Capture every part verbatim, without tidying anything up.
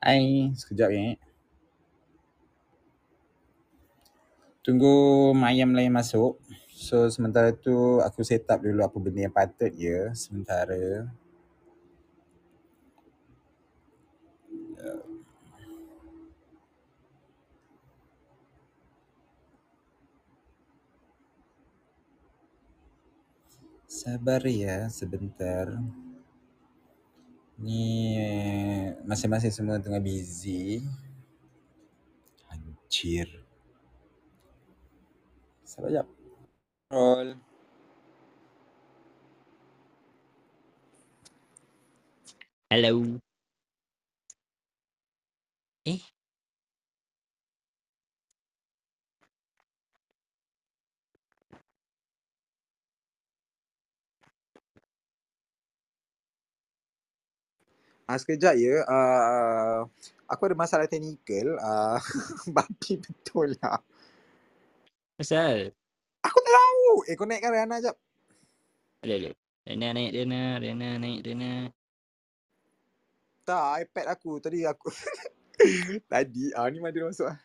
I sekejap eh. Tunggu Mayam lain masuk. So sementara tu aku set up dulu apa benda yang patut je sementara. Sabar ya sebentar. Ni masing-masing semua tengah busy. Hancur. Sabar jap. Roll. Hello. Eh. Ah, sekejap ya, uh, aku ada masalah teknikal, uh, babi betul lah. Pasal? Aku tak tahu. Eh, kau naikkan Rihanna sekejap. Boleh, boleh. Rihanna naik Rihanna, Rihanna naik Rihanna. Tak, iPad aku tadi aku. Tadi, ah ni Madi masuk lah.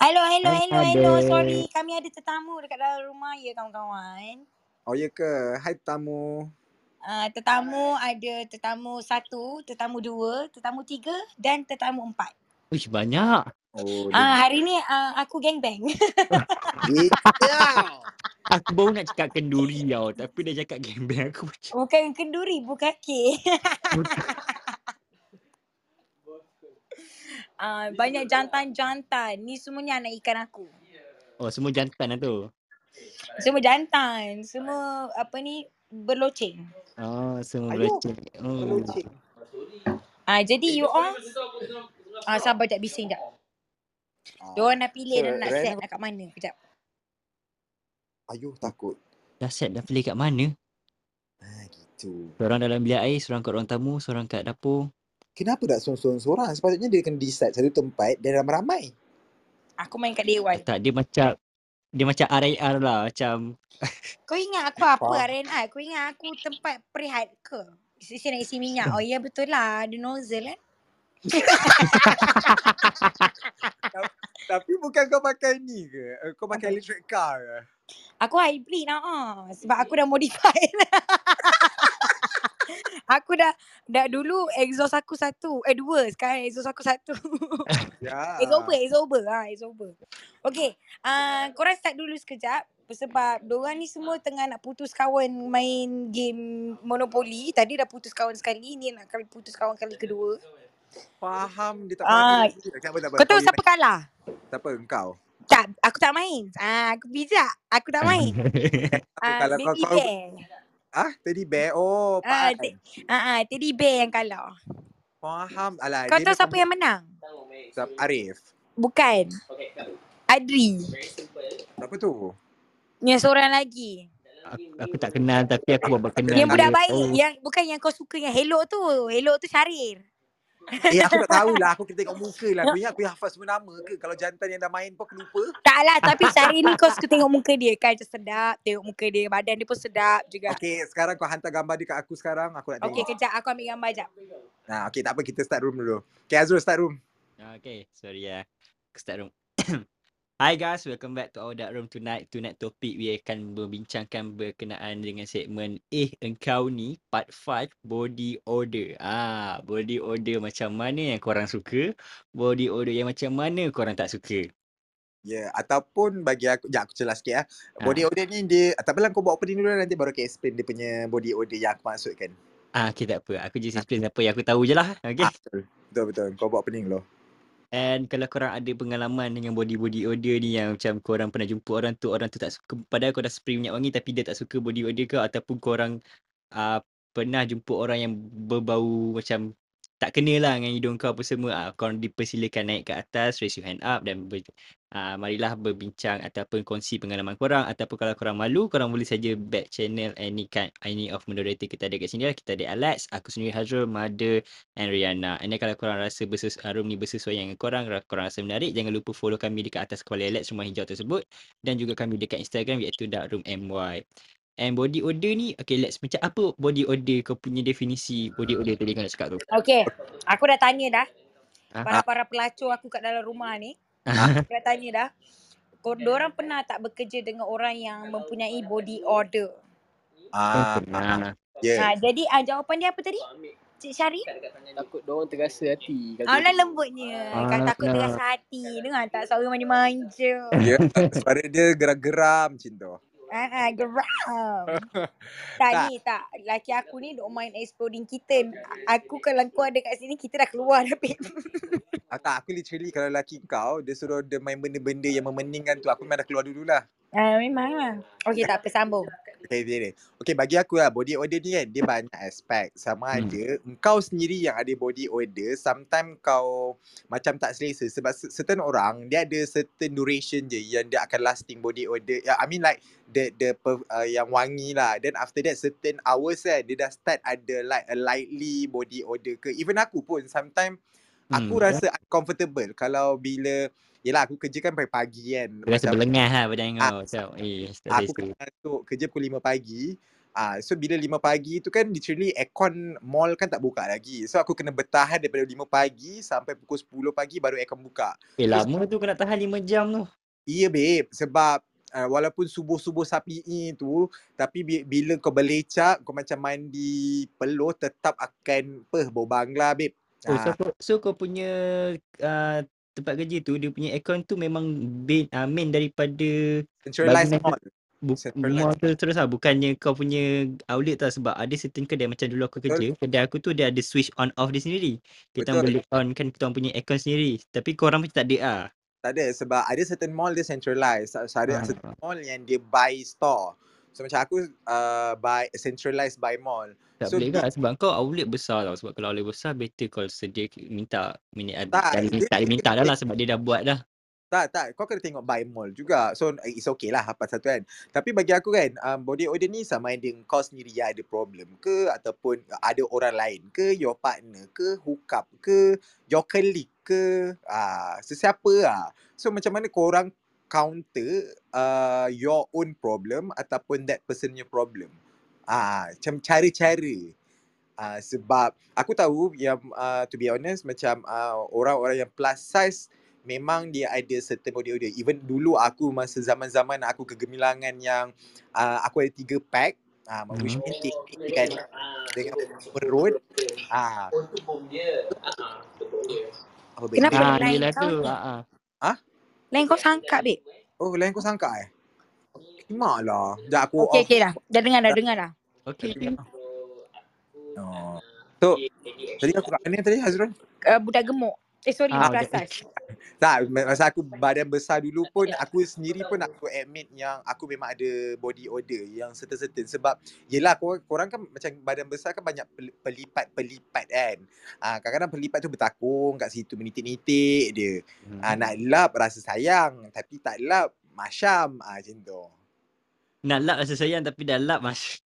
Hello, hello, hello, hello. Sorry, kami ada tetamu dekat dalam rumah ya kawan-kawan. Oh ya ke? Hai tetamu. Uh, tetamu ada tetamu satu, tetamu dua, tetamu tiga dan tetamu empat. Uish, banyak. Oh, uh, hari ni uh, aku gangbang. Aku baru nak cakap kenduri tau. Tapi dah cakap gangbang aku. Bukan kenduri, bukake. uh, Banyak jantan-jantan. Ni semuanya anak ikan aku. Oh, semua jantan lah tu. Semua jantan. Semua apa ni berloceng. Oh, semua berloceng. Oh. Ah, jadi you all ah sabar jap bising jap. Diorang nak pilih dan nak set nak kat mana kejap. Ayuh takut. Dah set dah pilih kat mana? Ah gitu. Seorang dalam bilik air, seorang kat ruang tamu, seorang kat dapur. Kenapa tak sorang sorang? Sepatutnya dia kena decide satu tempat dan ramai-ramai. Aku main kat dewan. Tak, dia macam dia macam R I R lah macam. Kau ingat aku apa R I R? Kau ingat aku tempat perihat ke? Isi nak isi minyak. Oh ya yeah, betul lah. Ada nozzle kan? Tapi bukan kau pakai ni ke? Kau pakai electric car ke? Aku hybrid lah. Uh, sebab aku dah modify. Aku dah, dah dulu exhaust aku satu, eh dua, sekarang exhaust aku satu. Yeah. It's over, it's over, ha, it's over. Okay, uh, korang start dulu sekejap. Sebab diorang ni semua tengah nak putus kawan main game Monopoly. Tadi dah putus kawan sekali, ni nak kali putus kawan kali kedua. Faham, dia tak faham. Uh, kau tahu siapa kalah? Tak apa, engkau. Tak, aku tak main. Ah, aku bijak, aku tak main. uh, Baby kau, kau... bear. Ah, teddy bear. Oh, Pak. Ah, ah, teddy bear yang kalah. Faham. Alah, kau tahu siapa yang menang? Siapa? Arif. Bukan. Adri. Apa tu? Yang seorang lagi. Aku, aku tak kenal tapi aku baru kenal. Yang budak baik, oh. Yang bukan yang kau suka yang hello tu. Hello tu Syarir. Eh, aku tak tahulah. Aku kena tengok muka lah. Aku ingat aku hafal semua nama ke? Kalau jantan yang dah main pun aku lupa. Tak lah. Tapi Sari ni kau suka tengok muka dia kan? Macam sedap. Tengok muka dia. Badan dia pun sedap juga. Okay, sekarang kau hantar gambar dia kat aku sekarang. Aku nak tengok. Okay, kejap. Aku ambil gambar jap. Nah, okay, tak apa. Kita start room dulu. Okay, Azrul start room. Okay, sorry ya. Aku start room. Hi guys, welcome back to our Dark Room tonight. Tonight topik we akan membincangkan berkenaan dengan segmen Eh Engkau Ni Part five Body Odor. Ah, body odor macam mana yang korang suka? Body odor yang macam mana korang tak suka? Ya, yeah, ataupun bagi aku, sekejap aku jelas sikit lah. Body ha. odor ni dia, tak apalah kau buat opening dulu nanti baru aku explain dia punya body odor yang aku maksudkan. Ah, okay tak apa. Aku just explain apa yang aku tahu je lah. Okay. Ah, betul-betul. Kau buat opening dulu. And kalau korang ada pengalaman dengan body-body odor ni yang macam korang pernah jumpa orang tu, orang tu tak suka, padahal kau dah spray minyak wangi tapi dia tak suka body odor ke, ataupun korang uh, pernah jumpa orang yang berbau macam tak kena lah dengan hidung kau apa semua, uh, korang dipersilakan naik ke atas, raise your hand up dan ber, uh, marilah berbincang ataupun kongsi pengalaman korang. Ataupun kalau korang malu, korang boleh saja back channel any kind, any of moderator kita ada kat sini lah. Kita ada Alex, aku sendiri Hazrul, Madi and Rihanna. And then kalau korang rasa bersesu- room ni bersesuaian dengan korang, korang rasa menarik, jangan lupa follow kami dekat atas kepala Alex Rumah Hijau tersebut. Dan juga kami dekat Instagram iaitu Dark Room M Y. And body odor ni, okay let's, macam apa body odor, kau punya definisi body odor tadi kau nak cakap tu? Okay, aku dah tanya dah. para-para pelacur aku kat dalam rumah ni. Aku dah tanya dah. Korang pernah tak bekerja dengan orang yang mempunyai body odor? Ah, pernah. Yeah. Ha, jadi ah, jawapan dia apa tadi? Cik Syari? Takut diorang terasa hati. Alah lembutnya. Ah, kan takut nah. terasa hati. Dengar tak suara manja-manja. Ya, yeah, suara dia geram-geram macam tu. Ah, geram. tak, tak ni tak. Laki aku ni don't mind exploding kita. Aku kalau kau ada kat sini, kita dah keluar dah. ah, tak, aku literally kalau laki kau, dia suruh dia main benda-benda yang memeningkan tu. Aku memang dah keluar dululah. Ah, memang lah. Okay, tak apa. Sambung. Okay, okay, bagi aku lah body odor ni kan dia banyak aspek. Sama hmm. ada engkau sendiri yang ada body odor, sometimes kau macam tak selesa sebab certain orang dia ada certain duration je yang dia akan lasting body odor. I mean like the the uh, yang wangi lah. Then after that certain hours kan dia dah start ada like a lightly body odor ke. Even aku pun sometimes aku hmm. rasa uncomfortable kalau bila yelah aku kerja kan pagi-pagi kan. Rasa berlengah lah pada engkau. Ah, so, eh, aku kena masuk kerja pukul lima pagi. Ah, so bila lima pagi tu kan literally aircon mall kan tak buka lagi. So aku kena bertahan daripada lima pagi sampai pukul sepuluh pagi baru aircon buka. Eh terus, lama tu kena tahan lima jam tu. Iya babe sebab uh, walaupun subuh-subuh sapi tu tapi bila kau berlecak kau macam mandi peluh tetap akan peh bau bangla babe. Oh, ah. so, so kau punya uh, tempat kerja tu dia punya aircon tu memang main, uh, main daripada centralized mall. Bu- mall tu terus lah bukannya kau punya outlet tau sebab ada certain kedai macam dulu aku kerja. Betul. Kedai aku tu dia ada switch on off dia sendiri. Kita boleh on kan kita punya aircon sendiri tapi korang macam tak ada lah. Tak ada sebab ada certain mall dia centralized. So, ada ah. certain mall yang dia buy store. So macam aku uh, by centralized by mall. Tak so, boleh kan sebab kau outlet besar tau. Sebab kalau outlet besar better kau sedia minta minit ada. Tak minta, dia, minta dia, dah lah sebab dia dah buat dah. Tak tak kau kena tengok by mall juga. So it's okay lah apa satu kan. Tapi bagi aku kan um, body odor ni sama ada kau sendiri ada problem ke ataupun ada orang lain ke your partner ke hookup ke your colleague ke ah, sesiapa lah. So macam mana korang counter uh, your own problem ataupun that personnya problem. Ah, macam cara-cara. Ah, sebab aku tahu yang uh, to be honest macam uh, orang-orang yang plus size memang dia ada certain body odor. Even dulu aku masa zaman-zaman aku kegemilangan yang uh, aku ada tiga pack. Ah, uh, which means tiga kan dengan perut. Ah. Untuk dia. Ah, untuk dia. Kenapa lain tu? Ha ah. Lain kau sangka, babe. Oh, lain kau sangka eh? Kimak lah. Sekejap aku... Okey, okey dah. Dah dengar dah, dengar dah. Okey. Oh. So, tadi aku kat mana tadi, Hazrul? Uh, budak gemuk. Eh, sorry, ah, budak size. Tak, masa aku badan besar dulu pun, aku sendiri pun aku admit yang aku memang ada body odor yang certain-certain. Sebab, yelah korang, korang kan macam badan besar kan banyak pelipat-pelipat kan. Ah, kadang-kadang pelipat tu bertakung kat situ, menitik-nitik dia. Hmm. Ah, nak lap rasa sayang, tapi tak lap masyam. Ah, macam tu. Nak lap rasa sayang tapi dah lap mas.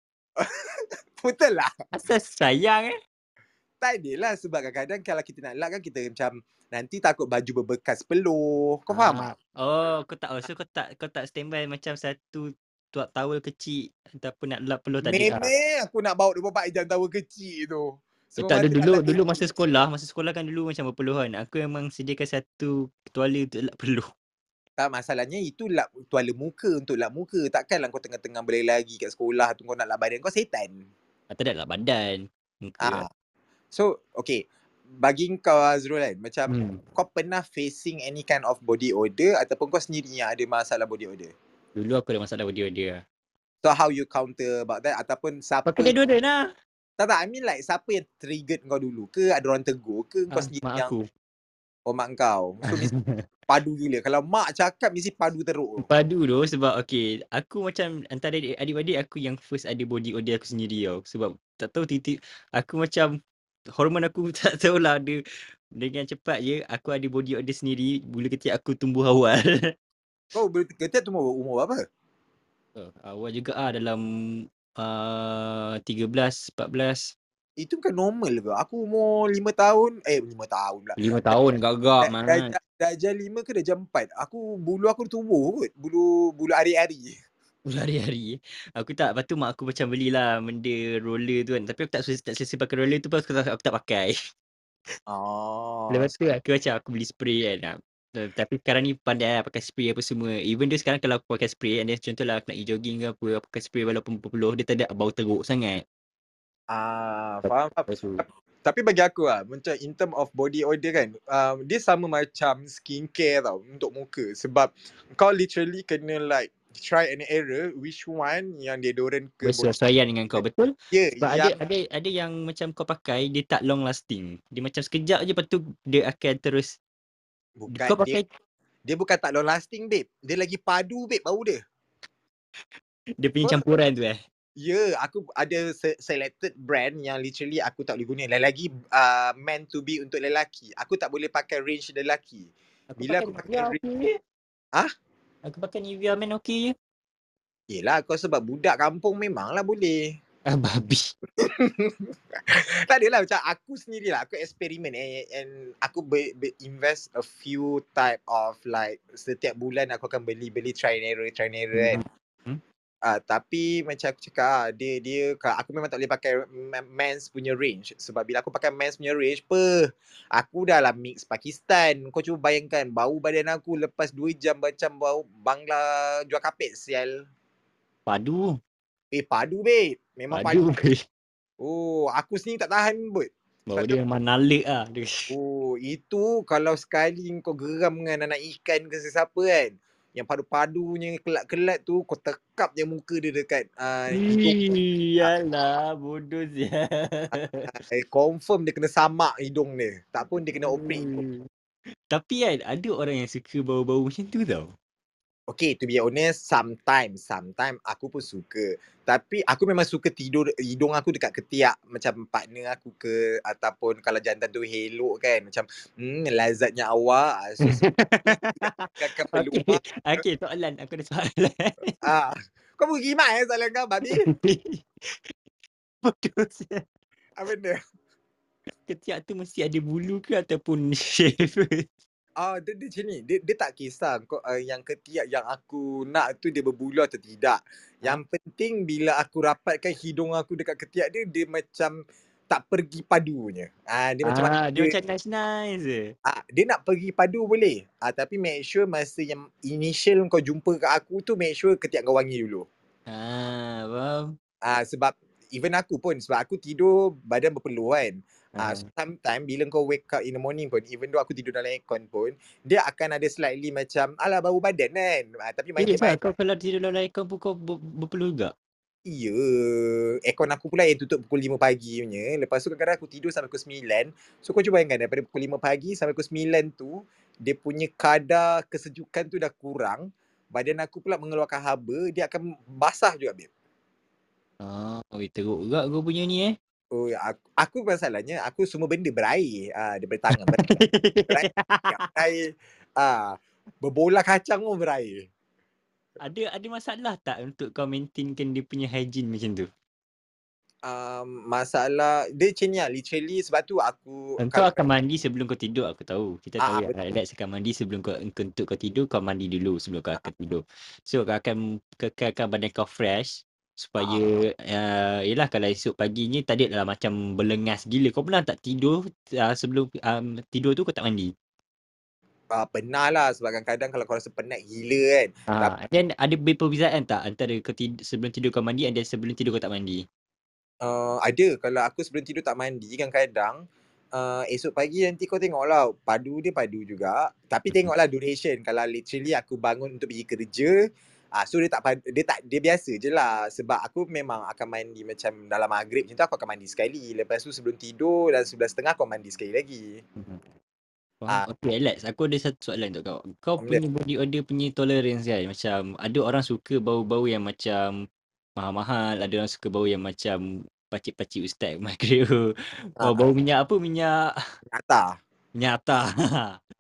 Betul lah. Rasa sayang eh. Tak adalah sebab kadang-kadang kalau kita nak lap kan kita macam nanti takut baju berbekas peluh. Kau ah. faham tak? Oh kau tak. Oh, so kau tak, kau tak standby macam satu tuak towel kecil ataupun nak lap peluh tadi. Memang lah. Aku nak bawa dua puluh empat jam towel kecil tu. So, eh, tak ada dulu. Dulu masa sekolah. Masa sekolah kan dulu macam berpeluhan. Aku memang sediakan satu tuala untuk lap peluh. Tak, masalahnya itu lap tuala muka untuk lap muka. Takkanlah kau tengah-tengah boleh lagi kat sekolah tu kau nak lap badan. Kau setan. Ah, tak ada lap badan. Muka. Ah. So, okay. Bagi kau Azrul kan, macam hmm. kau pernah facing any kind of body odor ataupun kau sendiri yang ada masalah body odor? Dulu aku ada masalah body odor. So, how you counter about that ataupun siapa? Kau kena dua-dua lah. Tak tak, I mean like siapa yang triggered kau dulu ke? Ada orang tegur ke? Kau ah, sendiri mak yang... aku. Oh, mak kau. So, padu gila. Kalau mak cakap mesti padu teruk. Padu tu sebab okay. Aku macam antara adik-adik aku yang first ada body odor aku sendiri tau. Sebab tak tahu titik. Aku macam hormon aku tak tahulah ada. Dengan cepat je aku ada body odor sendiri. Bulu ketiak aku tumbuh awal. Kau oh, bulu ketiak tumbuh umur apa? Oh, awal juga ah dalam uh, tiga belas, empat belas. Itu bukan normal ke? Aku umur lima tahun. Eh lima tahun pula. lima tahun gagak man. Darjah lima ke darjah empat? Aku bulu aku tumbuh kot. Bulu bulu hari-hari. Bulu hari-hari. Aku tak. Lepas tu mak aku macam belilah benda roller tu kan. Tapi aku tak selesa pakai roller tu pun aku tak, aku tak pakai. Oh. Lepas tu aku macam aku beli spray kan lah. Tapi sekarang ni pandai lah pakai spray apa semua. Even dia sekarang kalau aku pakai spray, and then contohlah aku nak pergi jogging ke apa, aku pakai spray walaupun berpeluh, dia tak ada bau teruk sangat. Ah, faham. Tapi bagi aku lah, macam in term of body odor kan, uh, dia sama macam skincare tau untuk muka. Sebab kau literally kena like try and error which one yang deodorant ke bersesuaian dengan kau, betul? Yeah, sebab yang... ada, ada ada yang macam kau pakai dia tak long lasting. Dia macam sekejap je lepas tu dia akan terus. Bukan kau pakai dia, dia bukan tak long lasting babe. Dia lagi padu babe bau dia. Dia punya campuran tu eh. Ya, yeah, aku ada selected brand yang literally aku tak boleh guna. Lagi-lagi uh, meant to be untuk lelaki. Aku tak boleh pakai range lelaki. Aku bila pakai aku pakai Nivea range... Okay. Hah? Aku pakai Nivea man okey je. Yelah, kau sebab budak kampung memanglah boleh. Ah, babi. Tak adalah, macam aku sendirilah. Aku eksperimen and, and aku ber, ber invest a few type of like setiap bulan aku akan beli-beli try and error, try and error kan. Hmm. Uh, tapi macam aku cakap dia dia aku memang tak boleh pakai men's punya range sebab bila aku pakai men's punya range pe aku dah lah mix Pakistan. Kau cuba bayangkan bau badan aku lepas dua jam macam bau Bangla jual kapit sial. Padu. Eh padu babe. Memang padu. padu. Oh, aku sini tak tahan but. Bau dia memang nalik ah. Oh, itu kalau sekali kau geram dengan anak ikan ke sesiapa kan. Yang padu-padunya kelat-kelat tu kau tekap je muka dia dekat uh, hidung. Iyalah bodoh dia. Eh, confirm dia kena samak hidung dia. Tak pun dia kena operate. Hmm. Tapi kan ada orang yang suka bau-bau macam tu tau. Okay, to be honest, sometimes, sometimes aku pun suka. Tapi aku memang suka tidur hidung aku dekat ketiak macam partner aku ke ataupun kalau jantan tu helok kan. Macam, hmm, lazatnya awak. So, kakak perlu. Okay. okay, soalan. Aku ada soalan. Ah, kau pergi mai eh soalan kau, babi? Putus. Apa benda? Ketiak tu mesti ada bulu ke ataupun shave? Ah, dia, dia macam ni. Dia, dia tak kisah kau, uh, yang ketiak yang aku nak tu dia berbulu atau tidak. Yang penting bila aku rapatkan hidung aku dekat ketiak dia, dia macam tak pergi padunya. Ah, dia ah, macam dia, dia macam nice-nice je. Ah, dia nak pergi padu boleh. Ah, tapi make sure masa yang initial kau jumpa kat aku tu, make sure ketiak kau wangi dulu. Ah, faham. Ah, sebab even aku pun, sebab aku tidur badan berpeluh kan. Ah, uh, sometimes bila kau wake up in the morning pun, even though aku tidur dalam aircon pun, dia akan ada slightly macam alah bau badan kan. Ah, tapi macam mana kau kalau tidur dalam aircon pun kau berpeluh juga? Ya, aircon aku pula yang tutup pukul lima pagi punya. Lepas tu kadang-kadang aku tidur sampai pukul sembilan. So kau cuba bayangkan daripada pukul lima pagi sampai pukul sembilan tu, dia punya kadar kesejukan tu dah kurang. Badan aku pula mengeluarkan haba, dia akan basah juga babe. Ah, oi teruk juga kau punya ni eh. Oh, aku, aku masalahnya aku semua benda berair. Ah, daripada tangan berair. berair, berair. Ah, berbola kacang pun berair. Ada ada masalah tak untuk kau maintainkan dia punya hygiene macam tu? Um, masalah dia macam ni lah, literally sebab tu aku kau akan mandi sebelum kau tidur, aku tahu. Kita ah, tahu ya, Alex akan mandi sebelum kau untuk kau tidur, kau mandi dulu sebelum kau akan tidur. So kau akan kekalkan badan kau fresh. Supaya, uh, yelah kalau esok paginya tadi adalah macam belengas gila. Kau pernah tak tidur uh, sebelum um, tidur tu kau tak mandi? Uh, pernah lah sebab kadang-kadang kalau kau rasa penat gila kan. Uh, Tapi, and then ada perbezaan tak antara kau tidur, sebelum tidur kau mandi and then sebelum tidur kau tak mandi? Uh, ada. Kalau aku sebelum tidur tak mandi kadang-kadang. Uh, esok pagi nanti kau tengoklah padu dia padu juga. Tapi tengoklah duration. Kalau literally aku bangun untuk pergi kerja. Ah, so dia tak dia tak dia biasa je lah sebab aku memang akan mandi macam dalam maghrib macam tu aku akan mandi sekali. Lepas tu sebelum tidur dan sebelas tiga puluh aku mandi sekali lagi. Ah, okay Alex, aku ada satu soalan untuk kau. Kau punya body odor punya tolerance kan? Macam ada orang suka bau-bau yang macam mahal-mahal, ada orang suka bau yang macam pacik-pacik ustaz maghrib. Bau-bau minyak apa? Minyak nyata. Nyata.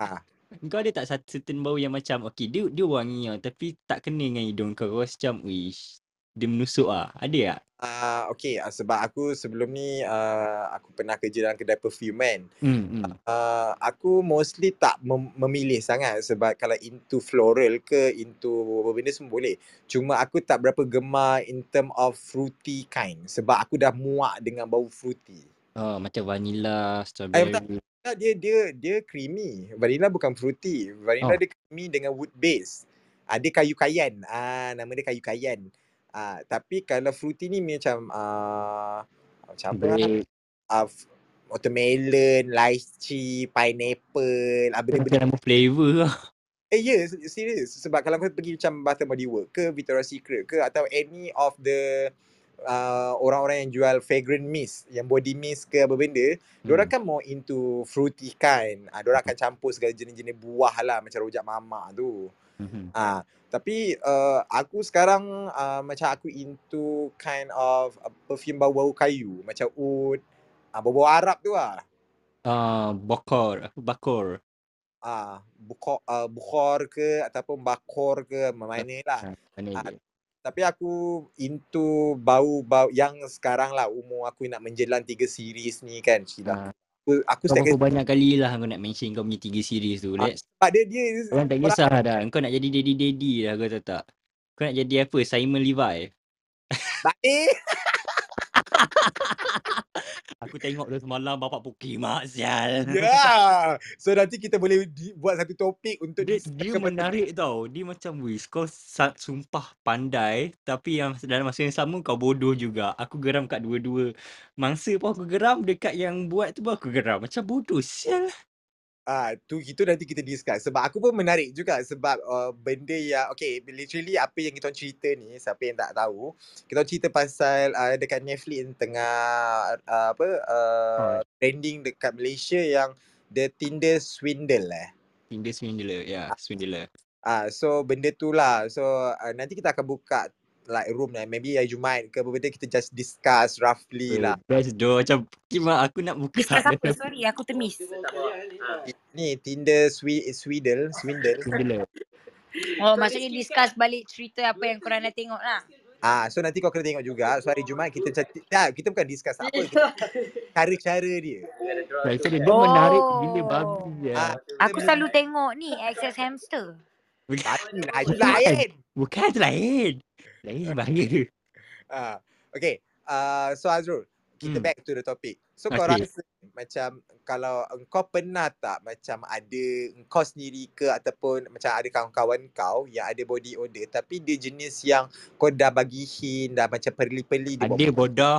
Ha. Kau ada tak certain bau yang macam okay dia dia wangi lah tapi tak kena dengan hidung kau, kau macam wish dia menusuk ah, ada tak? Uh, okay uh, sebab aku sebelum ni uh, aku pernah kerja dalam kedai perfume kan. mm, mm. Uh, aku mostly tak mem- memilih sangat sebab kalau into floral ke into apa benda semua boleh, cuma aku tak berapa gemar in term of fruity kind sebab aku dah muak dengan bau fruity. Oh, macam vanilla, strawberry. Eh, dia dia dia creamy. Vanilla bukan fruity. Vanilla oh. dia creamy dengan wood base. Ada uh, kayu kayan. Ah uh, nama dia kayu kayan. Ah uh, tapi kalau fruity ni macam uh, macam apa? Ah uh, watermelon, lychee, pineapple, benda-benda nama flavour lah. Eh ya, yeah, serius. Sebab kalau kau pergi macam Bath and Body Works ke Victoria Secret ke atau any of the Uh, orang-orang yang jual fragrant mist, yang body mist ke apa benda, hmm. diorang kan more into fruity kind. Ah, uh, diorang akan campur segala jenis-jenis buah lah macam rojak mamak tu. Ah, hmm. uh, tapi uh, aku sekarang uh, macam aku into kind of uh, perfume bau-bau kayu, macam oud, uh, bau-bau Arab tu lah. Ah, uh, bakor, bakor. Ah, uh, bukor, uh, bukor ke ataupun bakor ke, mana lah. Uh, Tapi aku into bau-bau yang sekarang lah, umur aku nak menjelang tiga series ni kan, Sheila. Ha. Aku, aku setiap kali banyak kali lah aku nak mention kau punya tiga series tu. Let's. Ha, dia dia. Orang tak kisah dah. Kau nak jadi daddy-daddy dah kau tahu tak? Kau nak jadi apa? Simon Levi? Baik. Aku tengok dah semalam bapak puki mak sial. Ya. Yeah. So nanti kita boleh di- buat satu topik untuk dia, dia menarik mati. Tau. Dia macam wis kau sumpah pandai tapi yang dalam masa yang sama kau bodoh juga. Aku geram kat dua-dua. Mangsa pun aku geram, dekat yang buat tu pun aku geram. Macam bodoh sial. Ah tu itu nanti kita discuss sebab aku pun menarik juga sebab uh, benda yang okay literally apa yang kita cerita ni, siapa yang tak tahu, kita cerita pasal uh, dekat Netflix tengah uh, apa uh, oh. trending dekat Malaysia yang the Tinder Swindler eh. Tinder Swindler ya, yeah, Swindler. Ah uh, so benda tu lah. So uh, nanti kita akan buka like room lah, maybe hari Jumaat ke apa-apa kita just discuss roughly oh, lah. Best doh macam Kima aku nak buka. Discuss apa? Sorry aku temis. Ni Tinder Swindler, Swindler. Swindler. Oh maksudnya discuss balik cerita apa yang korang nak tengok lah. Ah, so nanti kau kena tengok juga. So hari Jumaat kita cakap, nah, kita bukan discuss apa, kita cara-cara dia. Cara-cara dia menarik bila babi je. Aku selalu tengok ni Access Hamster. Bukan lain. Bukan lain. Lain bahaya. Ah, okay. Uh, so Azrul, kita hmm. back to the topic. So okay. Kau rasa macam kalau engkau pernah tak macam ada engkau sendiri ke ataupun macam ada kawan-kawan kau yang ada body odor tapi dia jenis yang kau dah bagi hint, dah macam perli-perli dia. Ada bodoh.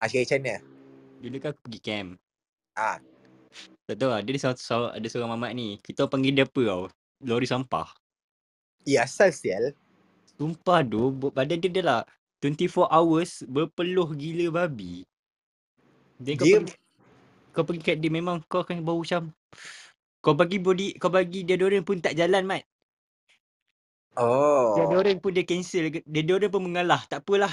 Asyik macam mana? Dulu kan aku pergi camp. Ah. Tak tahu lah, dia ada, seorang, ada seorang mamat ni. Kita panggil dia apa tau? Lori sampah. Ya, asal sial. Sumpah doh, badan dia dah lah twenty-four hours berpeluh gila babi. Dia, dia... Kau, pergi, kau pergi kat dia memang kau akan bau macam kau bagi body, kau bagi deodorant pun tak jalan mat. Oh. Deodorant pun dia cancel, deodorant pun mengalah, tak apalah.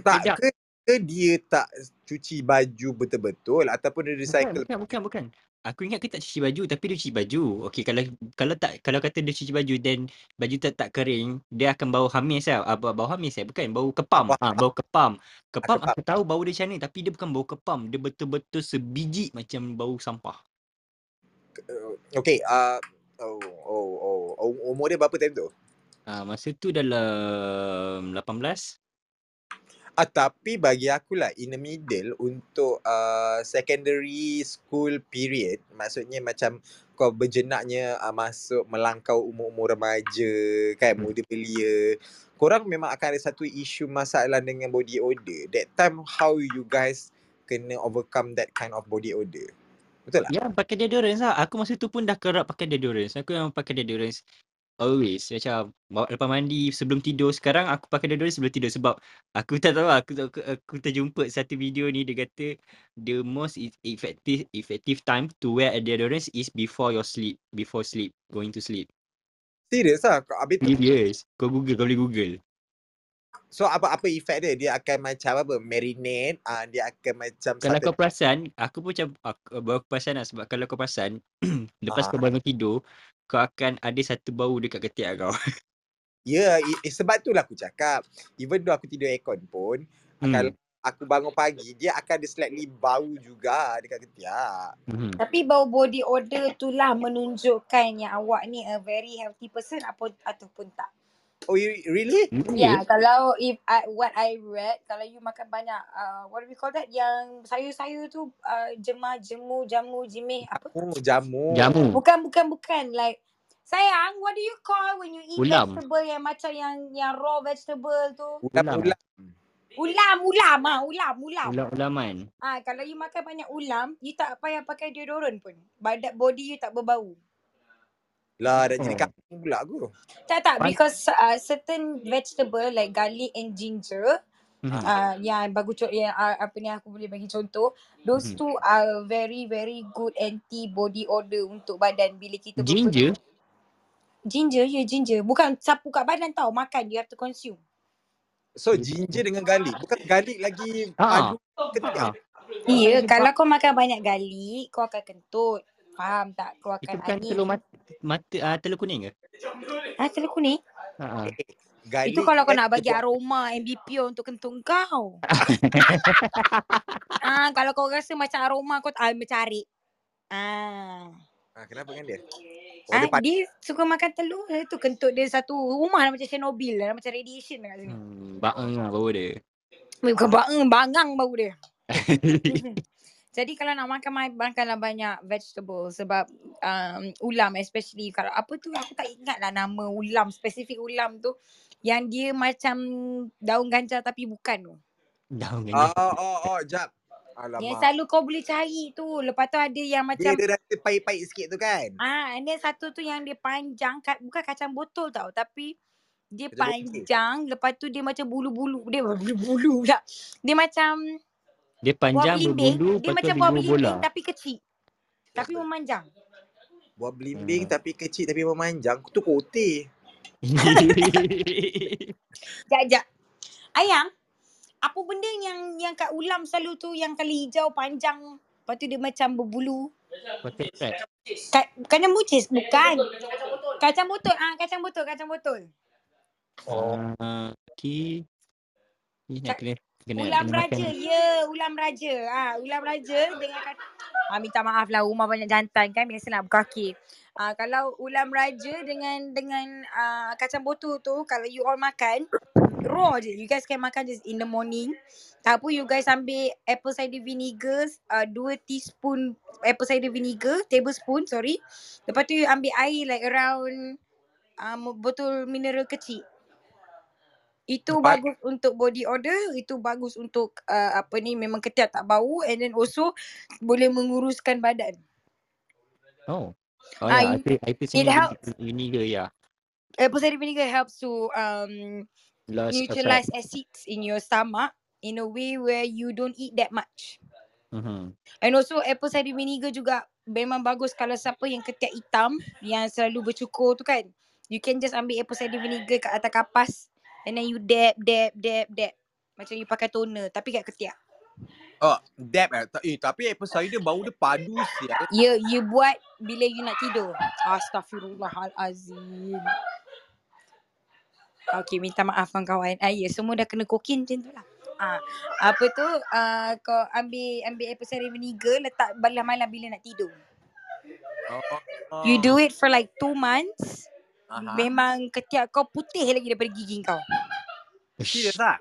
Tak ke, ke dia tak cuci baju betul-betul ataupun dia recycle? Bukan, bukan, bukan. Aku ingat dia tak cuci baju tapi dia cuci baju. Okey kalau kalau tak kalau kata dia cuci baju dan baju tak, tak kering, dia akan bau hamis ah. Bau, bau hamis eh bukan bau kepam. Ah ha, bau kepam. Kepam aku tahu bau dia macam ni tapi dia bukan bau kepam, dia betul-betul sebiji macam bau sampah. Okey ah uh, oh, oh oh oh umur dia berapa time tu? Ah ha, masa tu dalam lapan belas. Ah, tapi bagi aku lah in the middle untuk uh, secondary school period, maksudnya macam kau berjenaknya uh, masuk melangkau umur-umur remaja kan, muda belia, korang memang akan ada satu isu masalah dengan body odor. That time how you guys kena overcome that kind of body odor. Betul tak? Ya, pakai deodorant lah. Aku masa tu pun dah kerap pakai deodorant. Aku memang pakai deodorant. Always macam lepas mandi, sebelum tidur. Sekarang aku pakai deodorant sebelum tidur sebab aku tak tahu aku, aku aku terjumpa satu video ni, dia kata the most effective effective time to wear a deodorant is before your sleep, before sleep, going to sleep. Serius ah? Habis tu yes. Kau Google, kau boleh Google. So apa apa effect dia? Dia akan macam apa? Marinate, ah uh, dia akan macam kalau satu... kau perasan, aku pun macam aku, baru aku perasan lah sebab kalau kau perasan lepas uh-huh. kau bangun tidur kau akan ada satu bau dekat ketiak kau. Ya, yeah, eh, sebab itulah aku cakap. Even though aku tidur aircon pun, hmm. kalau aku bangun pagi, dia akan ada slightly bau juga dekat ketiak. Hmm. Tapi bau body odor itulah menunjukkan yang awak ni a very healthy person ataupun tak. Oh, you really? Yeah, kalau if I, what I read, kalau you makan banyak, uh, what do we call that? Yang sayur-sayur tu, uh, jemah, jemu, jamu, jimih, apa? Oh, jamu. Jamu. Bukan, bukan, bukan. Like, sayang, what do you call when you eat ulam. Vegetable yang macam yang yang raw vegetable tu? Ulam, ulam. Ulam, ulam, ha, ulam, ulam. Ulam, ulaman. Ah, ha, kalau you makan banyak ulam, you tak payah pakai deodorant pun. Badan body you tak berbau. Lah dah jadi kambing pula aku. Tak tak because uh, certain vegetable like garlic and ginger mm-hmm. uh, yang bagus yang uh, apa ni aku boleh bagi contoh those mm-hmm. two are very very good anti body odor untuk badan bila kita ginger. Berpun- ginger ya yeah, ginger bukan sapu kat badan tau makan you have to consume. So ginger dengan garlic bukan garlic lagi ha. Aduh kentut. Ya kalau kau makan banyak garlic kau akan kentut. Faham tak keluarkan angin. Itu bukan angin. Telur mata, mata uh, telur kuning ke? Ah ha, telur kuning? Ha. Garlic, itu kalau kau nak bagi aroma M B P untuk kentung kau. Ah ha, kalau kau rasa macam aroma kau ah, mencari. Ah. Ha. Ha, kenapa kan dia? Oh, ha, dia, pad- dia suka makan telur tu kentut dia satu rumah lah, macam Chernobyl lah macam radiation dekat sini. Hmm, baang lah bau dia. Bukan baang, bangang bau dia. Jadi kalau nak makan, makanlah banyak vegetable sebab um, ulam especially kalau apa tu aku tak ingat lah nama ulam, spesifik ulam tu yang dia macam daun ganja tapi bukan tu. Daun ganja. Oh, oh, oh, jap. Alamak. Yang selalu kau boleh cari tu. Lepas tu ada yang macam. Dia ada rasa pahit-pahit sikit tu kan? Ah, and then satu tu yang dia panjang, bukan kacang botol tau tapi dia panjang lepas tu dia macam bulu-bulu. Dia bulu-bulu pula. Dia macam. Dia panjang berbulu, dia macam buah belimbing tapi kecil. Tapi memanjang. Buah belimbing hmm. tapi kecil tapi memanjang. Tu kote. Jap, jap. Ayang, apa benda yang yang kat ulam selalu tu yang kali hijau panjang. Lepas tu dia macam berbulu. Kacang mucis. Kacang mucis? Bukan. Kacang botol. Ah, kacang botol, kacang botol. Oh, okey. Ini nak kena. Kena, ulam kena raja, makan. Ya ulam raja. Ha, ulam raja dengan kata, ha, minta maaf lah rumah banyak jantan kan biasa nak berkaki. Ha, kalau ulam raja dengan dengan uh, kacang botol tu kalau you all makan, raw je. You guys can makan just in the morning. Tak apa you guys ambil apple cider vinegar, uh, dua teaspoon apple cider vinegar, tablespoon sorry. Lepas tu you ambil air like around um, botol mineral kecil. Itu But, bagus untuk body odor, itu bagus untuk uh, apa ni memang ketiak tak bau and then also boleh menguruskan badan. Oh. Oh ya, I think it helps. Vinegar ya. Apple cider vinegar helps to um Last neutralize effect. Acids in your stomach in a way where you don't eat that much. Mm-hmm. And also apple cider vinegar juga memang bagus kalau siapa yang ketiak hitam yang selalu bercukur tu kan. You can just ambil apple cider vinegar kat atas kapas. And then you dab, dab, dab, dab. Macam you pakai toner. Tapi kat ketiak. Oh, dab eh. Eh, tapi apple cider bau dia padu siap. Ya, yeah, you buat bila you nak tidur. Astaghfirullahalazim. Okay, minta maaf kawan-kawan. Ah, ya, yeah, semua dah kena kokin macam tu lah. Ah, apa tu, ah, kau ambil ambil apple cider vinegar, letak malam-malam bila nak tidur. Oh, oh. You do it for like two months. Aha. Memang ketiak kau putih lagi daripada gigi kau. Serius tak?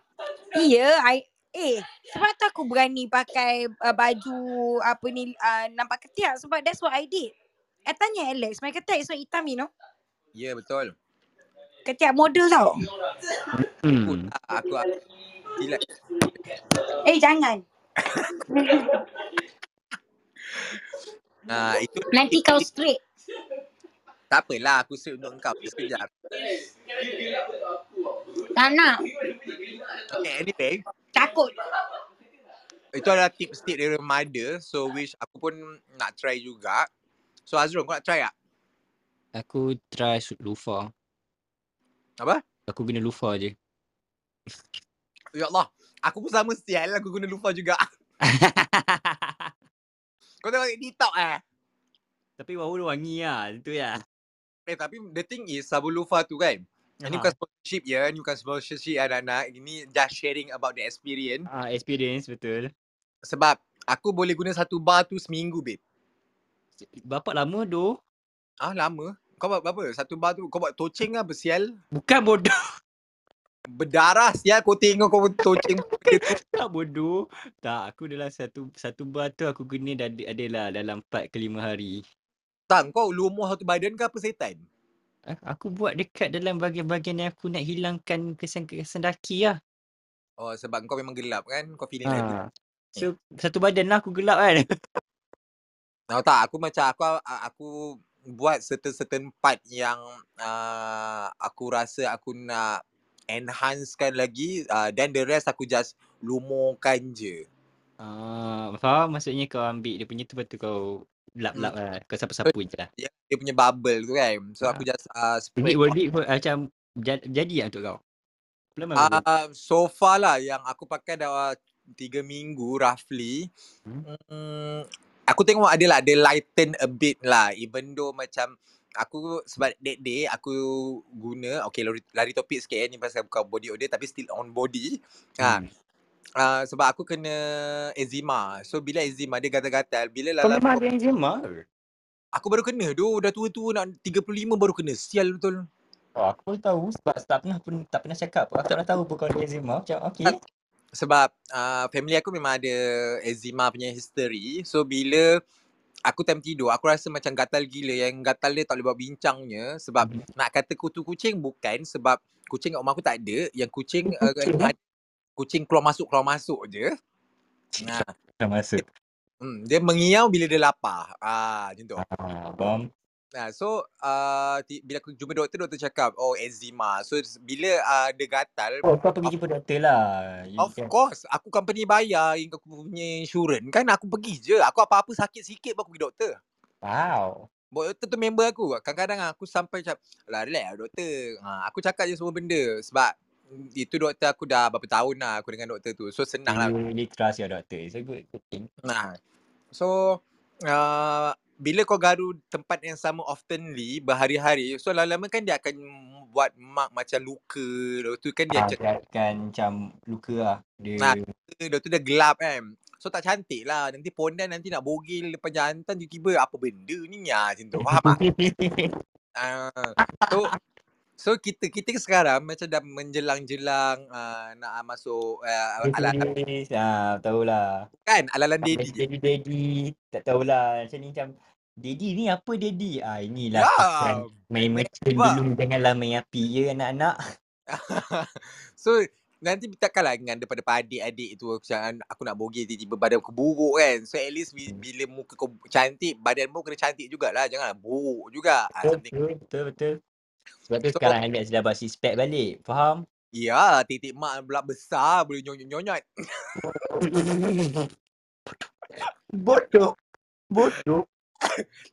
Ya, I, eh sebab tu aku berani pakai uh, baju apa ni uh, nampak ketiak sebab that's what I did. I tanya Alex, my ketiak is not hitam you know? Ya yeah, betul. Ketiak model tau. Hmm. Aku silap. Eh jangan. Nah, itu nanti kau straight. Tak apalah aku straight untuk engkau sekejap. Tak nak. Anyway. Takut. Itu adalah tips-tips dari Mother. So which aku pun nak try juga. So Hazrul kau nak try tak? Aku try lufa. Apa? Aku guna lufa je. Ya Allah. Aku pun sama sial aku guna lufa juga. Kau tengok di TikTok eh. Tapi bau dia wangi lah. Itu ya. Eh, tapi the thing is sabun lufa tu kan. Ini bukan sponsorship ya. Ini bukan sponsorship anak-anak. Ini just sharing about the experience. Ah, uh, experience betul. Sebab aku boleh guna satu bar tu seminggu babe. Bapak lama doh. Ah lama. Kau buat berapa? Satu bar tu kau buat tocing lah bersial. Bukan bodoh. Berdarah sial kau tengok kau tocing. Tak bodoh. Tak, aku dalam satu satu bar tu aku guna dah adalah dalam empat ke lima hari. Tak, kau lumur satu badan ke apa setan? Aku buat dekat dalam bahagian-bahagian yang aku nak hilangkan kesan-kesan daki lah. Oh, sebab kau memang gelap kan? Kau feeling ha. lagi. So, eh. satu badan lah aku gelap kan? No, tak, aku macam aku aku buat certain-certain part yang uh, aku rasa aku nak enhancekan lagi uh, then the rest aku just lumurkan je. Ah, faham maksudnya kau ambil dia punya tu lepas tu kau lap-lap hmm. lah. Kau sapu-sapu so, je lah. Dia, dia punya bubble tu kan. So ah. aku just uh, spray. Worth it for, macam jadi lah untuk kau? Uh, so far lah yang aku pakai dah tiga minggu roughly. Hmm. Hmm. Aku tengok adalah dia lighten a bit lah. Even though macam aku sebab that day aku guna, okay lari, lari topik sikit eh, ni pasal bukan body odor tapi still on body. Hmm. Ha. Uh, sebab aku kena eczema. So bila eczema dia gatal-gatal. Bila lah kau memang ada eczema? Aku baru kena tu. Dah tua-tua nak tiga puluh lima baru kena. Sial betul. Oh, aku baru tahu sebab tak pernah pun tak pernah cakap. Aku tak pernah tahu pun kau ada eczema. Macam okay. At- Sebab uh, family aku memang ada eczema punya history. So bila aku time tidur, aku rasa macam gatal gila. Yang gatal dia tak boleh buat bincangnya. Sebab hmm. nak kata kutu kucing bukan. Sebab kucing kat rumah aku tak ada. Yang kucing uh, ada, kucing keluar masuk, keluar masuk je. Nah, keluar masuk. Hmm, dia mengiau bila dia lapar. Ah, macam tu. Ah, bom. Nah, so uh, t- bila aku jumpa doktor, doktor cakap oh eczema. So bila uh, dia gatal, oh kau pergi jumpa doktor lah. Of yeah. course, aku company bayar, yang aku punya insurans kan, aku pergi je. Aku apa-apa sakit sikit baru aku pergi doktor. Wow. Doktor tu member aku. Kadang-kadang aku sampai macam lah relax lah doktor. Ha, aku cakap je semua benda sebab itu doktor aku dah berapa tahun lah aku dengan doktor tu. So senang you lah. You really trust your doctor. It's a good thing. Nah. So uh, bila kau garu tempat yang sama oftenly berhari-hari, so lama-lama kan dia akan buat mark macam luka. Lepas tu kan dia ha, cakap, akan macam luka lah dia. Nah, lepas tu dia gelap kan. So tak cantik lah. Nanti pondan nanti nak bogil depan jantan tiba-tiba apa benda ni lah macam tu. Faham tak? uh, so So kita kita sekarang macam dah menjelang-jelang uh, nak uh, masuk uh, ala-ala ah, tahulah. Kan ala-ala daddy. Daddy daddy tak tahulah. Macam ni macam daddy ni apa daddy? Ah inilah yeah. main macam dulu janganlah main api ya anak-anak. So nanti takkanlah dengan daripada adik-adik tu macam aku nak bogel tiba-tiba badan aku buruk kan. So at least bila muka kau cantik, badan kau kena cantik jugalah. Janganlah buruk juga. Betul betul betul. Sebab tu so, sekarang Alex dah buat six pack balik, faham? Ya, titik mak pula besar boleh nyonyot-nyonyot. Bodoh. Bodoh.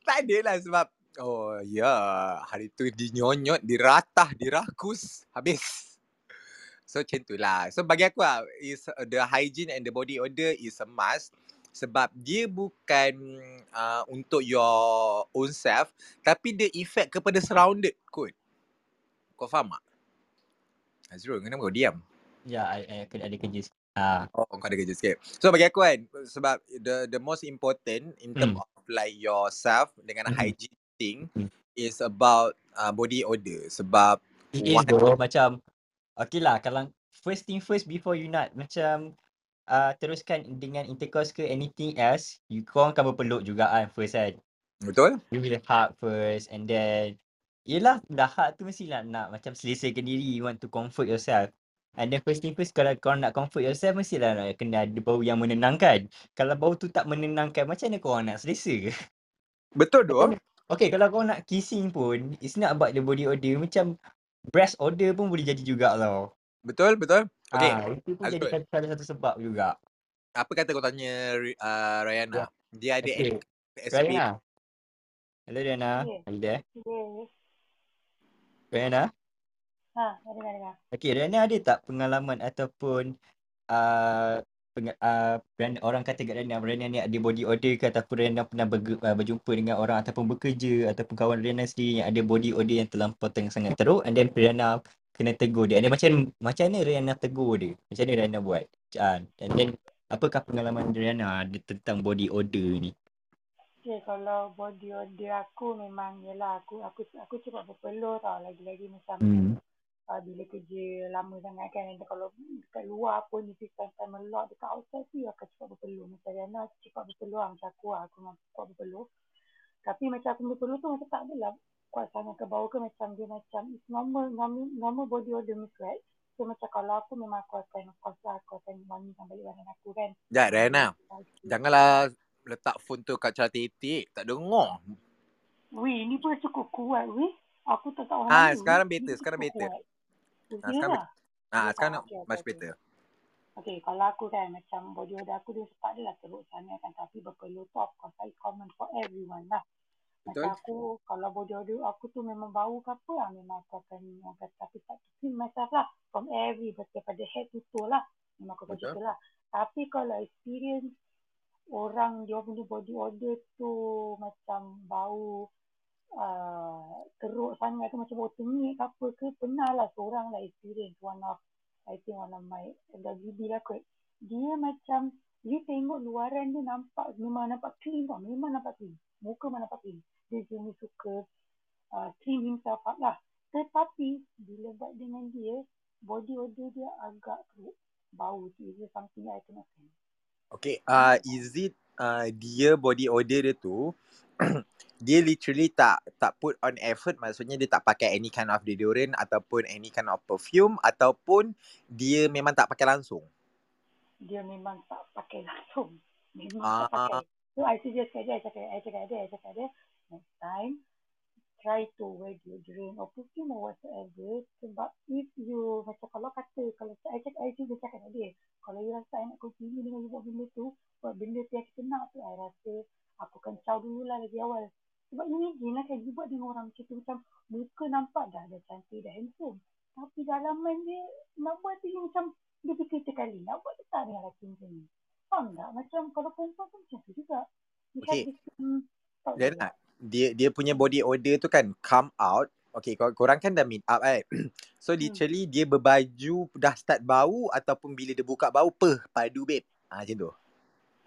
Tak adalah sebab oh ya, yeah. hari tu dinyonyot, diratah, dirakus, habis. So macam tu lah. So bagi aku lah, is, uh, the hygiene and the body odor is a must. Sebab dia bukan uh, untuk your own self tapi dia effect kepada surrounded kot. Kau faham tak? Hazrul, kenapa kau diam? Ya, yeah, aku ada kerja sikit. Ah. Oh, kau ada kerja sikit. So bagi aku kan, sebab the the most important in term mm. of like yourself dengan mm. hygiene thing mm. is about uh, body odor. Sebab it is bro, macam okay lah kalau first thing first before you nak macam Uh, teruskan dengan intercourse ke anything else, you korang akan berpeluk juga kan first kan. Betul. You will hug first and then yelah dah hug tu mesti nak, nak macam selesaikan diri, you want to comfort yourself. And then first thing first, kalau korang nak comfort yourself mestilah nak kena ada bau yang menenangkan. Kalau bau tu tak menenangkan, macam mana korang nak selesa? Betul doh. Okay, kalau korang nak kissing pun, it's not about the body odor, macam breast odor pun boleh jadi juga tau. Betul, betul. Okay. Ah, itu pun Azrul. Jadi salah satu sebab juga. Apa kata kau tanya uh, Rihanna? Dia ada okay. S P. Hello Rihanna. Hello yeah. there. Yeah. Rihanna? Ha, Rihanna. Okay, Rihanna ada tak pengalaman ataupun uh, peng- uh, orang kata kat Rihanna, Rihanna ni ada body odor ke ataupun Rihanna pernah berge- berjumpa dengan orang ataupun bekerja ataupun kawan Rihanna sendiri yang ada body odor yang terlampau sangat teruk and then Rihanna kena tegur dia. Ada macam macam mana Rihanna tegur dia? Macam mana Rihanna buat? Ah, and then apakah pengalaman Rihanna ada tentang body odor ni? Okay, kalau body odor aku memang ialah aku aku aku cepat berpeluh tau, lagi-lagi macam mm. uh, bila kerja lama sangat kan, dan kalau dekat luar pun if you spend time a lot dekat outside tu akan cepat berpeluh. Macam Rihanna cepat berpeluh lah, macam aku lah, aku memang cepat berpeluh. Tapi macam aku berpeluh tu macam tak adalah kuat sangat ke bawah ke, macam dia macam it's normal, normal, normal body odor ni right? So macam kalau aku memang aku akan aku akan, aku akan wangi sampai badan aku kan. Sekejap Rihanna, janganlah letak phone tu kat cara titik, tak dengar. Weh, ni pun cukup kuat weh. Aku tak tahu. Ha, sekarang better, sekarang better. Ha, sekarang ah, sekarang much better. Okay, kalau aku kan macam body odor aku dia sempat dia lah teruk sangat kan, tapi berpeluh tu of course I common for everyone lah. Macam aku, kalau body odor aku tu memang bau ke apa lah, memang aku akan kata tapi tak kecil masalah from every, daripada head to toe lah, memang aku kata lah. Tapi kalau experience orang dia punya body odor tu macam bau uh, teruk sangat tu macam bau tengik ke apa ke, pernah lah seorang lah experience, one of I think one of my L G B lah kot. Dia macam dia tengok luaran dia nampak memang nampak clean tau, memang nampak clean, muka memang nampak clean, dia jenis suka uh, clean himself lah. Tetapi bila buat dengan dia body odor dia agak teruk, bau tu is something I cannot stand. Okay, uh, is it uh, dia body odor dia tu dia literally tak tak put on effort, maksudnya dia tak pakai any kind of deodorant ataupun any kind of perfume, ataupun dia memang tak pakai langsung? Dia memang tak pakai langsung, memang uh, tak pakai. So I suggest kat dia, I cakap, I cakap dia, I cakap dia next time try to wear deodorant or perfume or whatsoever. Sebab if you macam kalau kata, kalau I cakap, I juga cakap dia, kalau you rasa I nak continue dengan you buat benda tu, buat benda tu yang kita nak tu, I rasa aku kencau dulu lah lagi awal. Sebab you izin lah kan, you buat dengan orang macam tu, macam muka nampak dah dah cantik, dah handsome, tapi dalaman dia nak buat tu macam dia fikir terkali, nak buat tu tak dengan lelaki macam ni. Faham tak? Macam kalau perempuan tu macam tu juga. Okay, dia nak dia dia punya body odor tu kan come out. Okay, kor- korang kan dah meet up kan. So literally hmm. dia berbaju dah start bau ataupun bila dia buka bau peh padu babe. Ah ha, macam tu.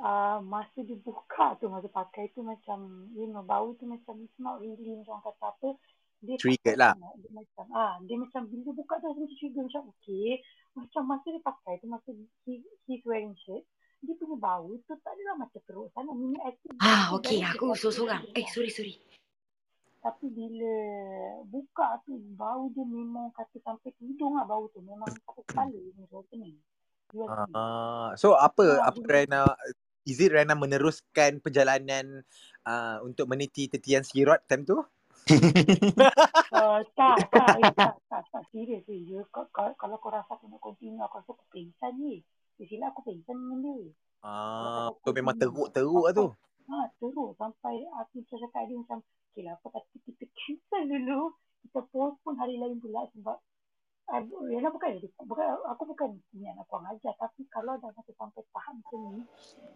Uh, masa dia buka tu, masa pakai tu macam you know, bau tu macam it's not really orang kata apa. Dia trigger lah. Dia macam ah dia macam bila buka tu macam trigger macam okey. Macam masa dia pakai tu masa he, he's wearing shirt, dia punya bau tu tak adalah macam teruk sangat. Ah, okey aku sorang-sorang. Eh, sorry, sorry. Tapi bila buka tu, bau dia memang kata sampai ke hidung lah bau tu. Memang sampai kepala ni, bau pening. Ah, so apa, apa Rihanna, is it Rihanna meneruskan perjalanan uh, untuk meniti tetian sirot time tu? uh, tak, tak, eh, tak, tak, tak, serius je. Kalau kau rasa aku nak continue, aku rasa aku pengsan ni. Sila aku pengsan dengan dia. Ah, kau memang teruk-teruk lah tu. Ha, teruk sampai aku cakap dia macam okay lah, apa kata kita cancel dulu, kita postpone hari lain pula. Sebab uh, Rihanna bukan, bukan, aku bukan niat aku ajar, tapi kalau dah sampai sampai tahap macam ni,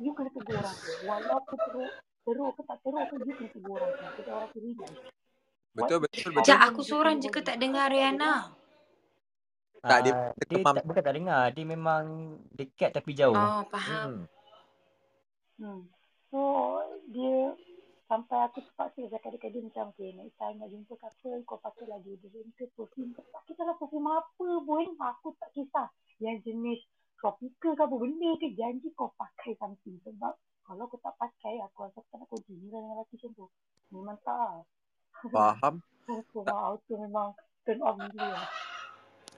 you kena tegur orang tu. Walau aku teruk, teruk ke tak teruk ke, you kena tegur orang tu. Kita orang tu rindu. Betul, betul, betul. Cak, aku seorang je ke tak dengar Rihanna? Tak, dia, uh, dia tak, bukan tak dengar, dia memang dekat tapi jauh. Oh, faham. Hmm. Hmm. So, dia sampai aku terpaksa cakap dekat dia macam okay, next time nak jumpa ke apa, kau pakai lagi deodorant ke perfume ke, tak kisahlah perfume apa pun, aku tak kisah. Yang jenis tropical ke apa benda ke, janji kau pakai something. Sebab kalau kau tak pakai, aku rasa tak nak kau jenis dengan lelaki macam tu. Memang tak. Faham. Aku wow, tu memang turn off dulu lah.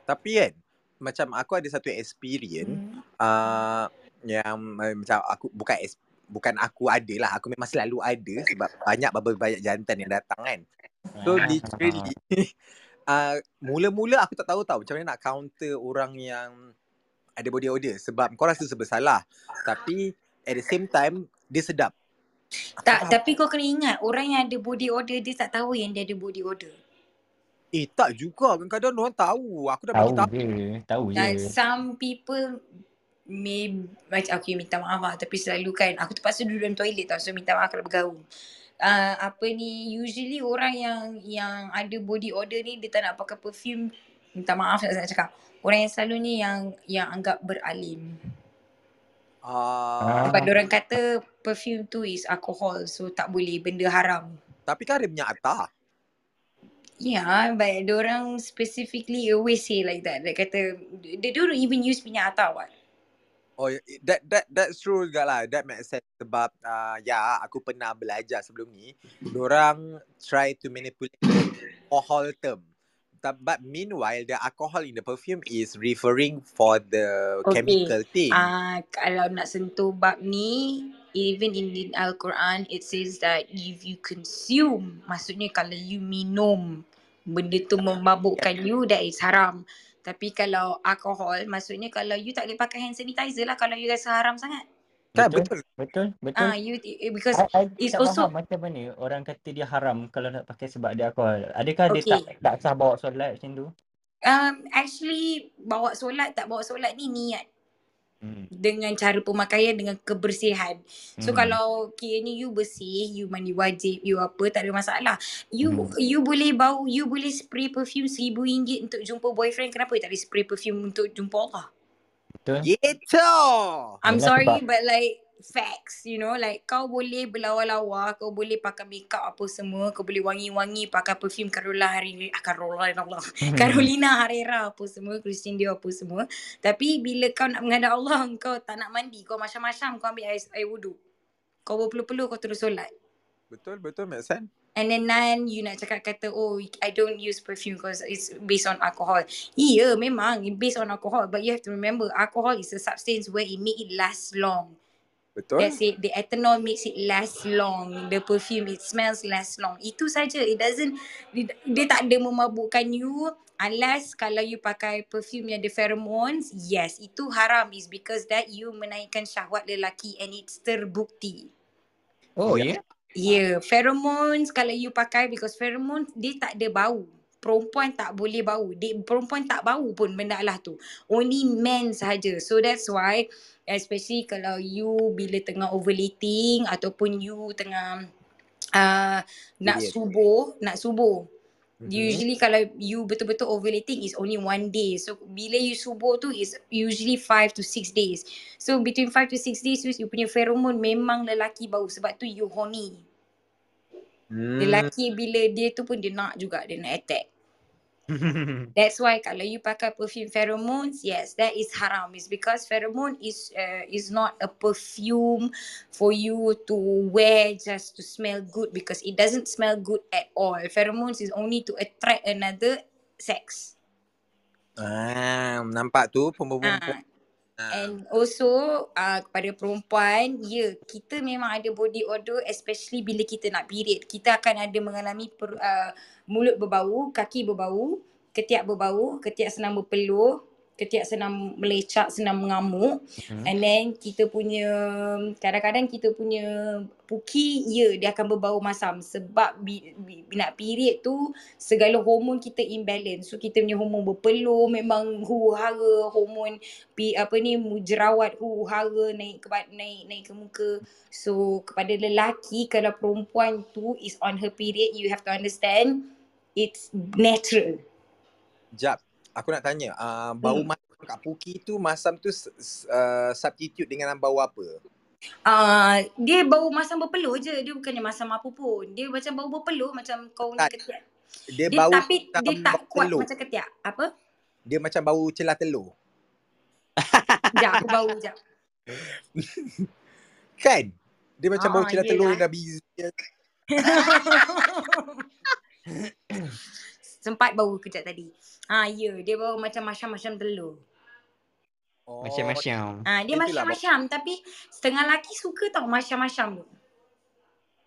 Tapi kan macam aku ada satu experience hmm. uh, yang uh, macam aku bukan bukan aku ada lah, aku memang selalu ada sebab banyak banyak jantan yang datang kan. So literally uh, mula-mula aku tak tahu tau macam mana nak counter orang yang ada body odor sebab kau rasa bersalah tapi at the same time dia sedap. Tak, tapi kau kena ingat orang yang ada body odor dia tak tahu yang dia ada body odor. Eh tak juga, kadang-kadang orang tahu. Aku dah beritahu. Tahu je, tahu je. Like some people may, macam okay, minta maaf lah. Tapi selalu kan, aku terpaksa duduk dalam toilet tau. So minta maaf kalau bergaul. Uh, apa ni, usually orang yang yang ada body odor ni, dia tak nak pakai perfume. Minta maaf nak cakap. Orang yang selalu ni yang yang anggap beralim. Ah. Sebab diorang kata perfume tu is alcohol, so tak boleh benda haram. Tapi kan ada minyak atar. Yeah, but diorang specifically always say like that. Dia kata they don't even use minyak atar what. Oh, that that that's true juga lah. That makes sense sebab uh, ya, aku pernah belajar sebelum ni. Diorang try to manipulate alcohol term. But meanwhile, the alcohol in the perfume is referring for the okay. chemical thing. Ah, uh, kalau nak sentuh bab ni, even in the Al-Quran, it says that if you consume, maksudnya kalau you minum, benda tu memabukkan you, that is haram. Tapi kalau alkohol, maksudnya kalau you tak boleh pakai hand sanitizer lah kalau you rasa haram sangat. Tak, betul. Betul, betul. Ah, you because I, I it's also macam mana orang kata dia haram kalau nak pakai sebab dia alkohol. Adakah okay. dia tak tak sah bawa solat macam tu? Um actually bawa solat tak bawa solat ni niat. Hmm. Dengan cara pemakaian, dengan kebersihan. So hmm. kalau kiranya you bersih, you mandi wajib, you apa, tak ada masalah. You hmm. you boleh bau, you boleh spray perfume seribu ringgit untuk jumpa boyfriend, kenapa tak boleh spray perfume untuk jumpa Allah? Gitu. I'm sorry but like facts, you know, like kau boleh berlawa-lawa, kau boleh pakai makeup apa semua, kau boleh wangi-wangi pakai perfume Carolina Herrera, Carolina Allah, Carolina Herrera apa semua, Christian Dior apa semua, tapi bila kau nak menghadap Allah, kau tak nak mandi, kau macam-macam, kau ambil air, air wudu, kau berpeluh-peluh, kau terus solat. Betul, betul, make sense. And then nan, you nak cakap kata, oh, I don't use perfume because it's based on alcohol. Iya, yeah, memang based on alcohol. But you have to remember, alcohol is a substance where it make it last long. Betul. That's it. The ethanol makes it last long. The perfume, it smells last long. Itu saja. It doesn't, dia, dia tak ada memabukkan you unless kalau you pakai perfume yang ada pheromones. Yes, itu haram is because that you menaikkan syahwat lelaki and it's terbukti. Oh, yeah? Ya, yeah, pheromones kalau you pakai because pheromones dia tak ada bau. Perempuan tak boleh bau. Dia, perempuan tak bau pun benda lah tu. Only men sahaja. So that's why especially kalau you bila tengah ovulating ataupun you tengah uh, nak yeah. subuh, nak subuh. Mm-hmm. Usually kalau you betul-betul ovulating is only one day. So bila you subuh tu is usually five to six days. So between five to six days you punya pheromone memang lelaki bau. Sebab tu you horny. Mm. Lelaki bila dia tu pun dia nak juga. Dia nak attack. That's why kalau you pakai perfume pheromones, yes, that is haram. It's because pheromone is uh, is not a perfume for you to wear just to smell good. Because it doesn't smell good at all. Pheromones is only to attract another sex. Ah, nampak tu perempuan. Ah. And also uh, kepada perempuan, ya, yeah, kita memang ada body odor especially bila kita nak period. Kita akan ada mengalami per, uh, mulut berbau, kaki berbau, ketiak berbau, ketiak senang berpeluh, ketiak senang melecak, senang mengamuk. Hmm. And then kita punya, kadang-kadang kita punya puki, ya, yeah, dia akan berbau masam sebab bi, bi, nak period tu segala hormon kita imbalance. So kita punya hormon berpeluh memang huru-hara, hormon pi, apa ni jerawat huru-hara naik ke naik naik ke muka. So kepada lelaki, kalau perempuan tu is on her period, you have to understand it's natural. Jap. Aku nak tanya, uh, bau hmm. masam kat puki tu, masam tu uh, substitute dengan bau apa? Uh, dia bau masam berpeluh je. Dia bukannya masam apa pun. Dia macam bau berpeluh macam kau nak ketiak. Dia, dia bau tapi dia tak kuat telur. Macam ketiak. Apa? Dia macam bau celah telur. Sekejap, aku bau sekejap. Kan? Dia macam ah, bau celah telur yang dah busy. Sempat bau kejap tadi. Ah, ya, yeah. Dia bau macam masyam-masyam telur. Oh. Masyam-masyam. Ah, dia masyam-masyam tapi setengah lelaki suka tau masyam-masyam tu.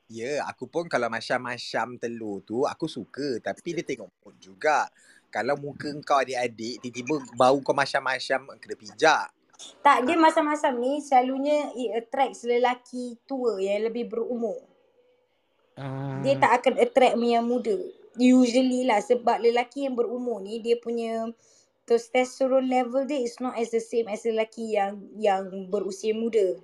Ya, yeah, aku pun kalau masyam-masyam telur tu aku suka tapi dia tengok mood juga. Kalau muka kau adik-adik tiba-tiba bau kau masyam-masyam kena pijak. Tak, dia masam-masam ni selalunya it attracts lelaki tua yang lebih berumur. Hmm. Dia tak akan attract yang muda. Usually lah sebab lelaki yang berumur ni dia punya testosterone level dia is not as the same as lelaki yang yang berusia muda.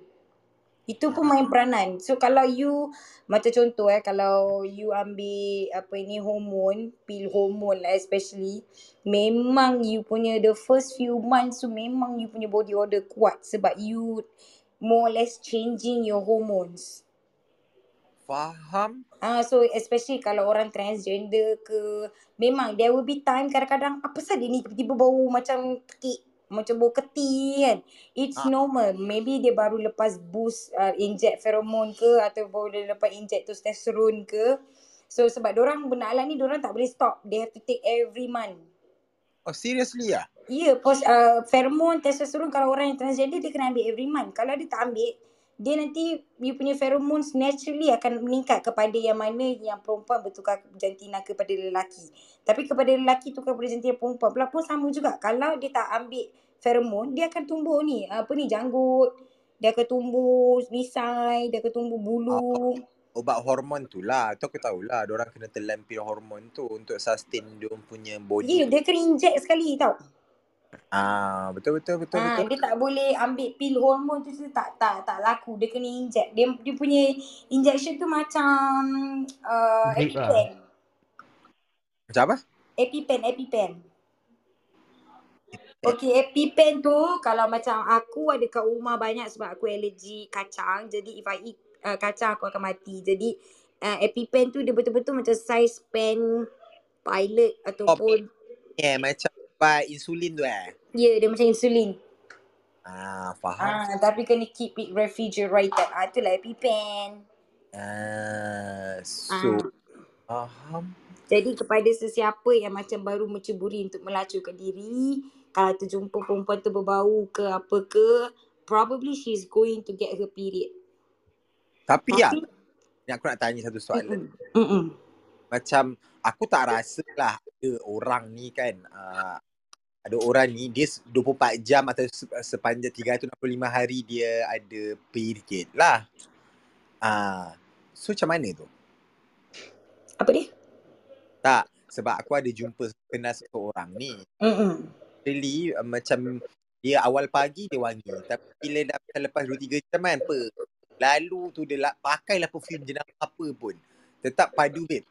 Itu pun main peranan. So kalau you macam contoh eh kalau you ambil apa ini hormon, pil hormon lah especially, memang you punya the first few months tu memang you punya body odor kuat sebab you more or less changing your hormones. Faham? Ah, so especially kalau orang transgender ke, memang there will be time kadang-kadang apa sahaja ni tiba-tiba bau macam tekik, macam bau keti kan. It's ah. normal. Maybe dia baru lepas boost uh, inject pheromone ke, atau baru dia lepas inject testosterone ke. So sebab diorang benda alat ni diorang tak boleh stop. They have to take every month. Oh seriously lah? Ya, yeah, post uh, pheromone, testosterone kalau orang yang transgender dia kena ambil every month. Kalau dia tak ambil, dia nanti you punya pheromones naturally akan meningkat kepada yang mana yang perempuan bertukar jantina kepada lelaki. Tapi kepada lelaki tukar kepada jantina perempuan pula pun sama juga. Kalau dia tak ambil pheromone, dia akan tumbuh ni, apa ni, janggut. Dia akan tumbuh misai, dia akan tumbuh bulu. Obat hormon tu lah, tu aku tahulah. Diorang kena terlampir hormon tu untuk sustain dia punya body. Ya, yeah, dia kena inject sekali tau. Ah, betul betul betul ah, betul. Dia tak boleh ambil pil hormon tu, tu tak tak tak laku. Dia kena inject. Dia dia punya injection tu macam uh, EpiPen. Lah. Macam apa? EpiPen, EpiPen. Okey, EpiPen tu kalau macam aku ada kat rumah banyak sebab aku alergi kacang. Jadi if I eat uh, kacang aku akan mati. Jadi uh, EpiPen tu dia betul-betul macam size pen pilot ataupun oh, yeah, macam insulin tu eh? Ya, yeah, dia macam insulin. Ah, faham. Ah, tapi kena keep it refrigerated. Ah, itulah EpiPen. Ah, so ah. faham. Jadi kepada sesiapa yang macam baru menceburi untuk melacurkan diri, kalau terjumpa perempuan tu berbau ke apa ke, probably she's going to get her period. Tapi ya, aku nak tanya satu soalan. Mm-mm. Mm-mm. Macam aku tak rasa lah ada orang ni kan, uh, ada orang ni dia dua puluh empat jam atau sepanjang tiga ratus enam puluh lima hari dia ada period lah. Uh, so macam mana tu? Apa dia? Tak, sebab aku ada jumpa kenal seorang ni. Mm-mm. Really uh, macam dia awal pagi dia wangi. Tapi bila dah lepas dua tiga jam kan, apa? Lalu tu dia la- pakailah perfume jenama apa pun. Tetap padu babe.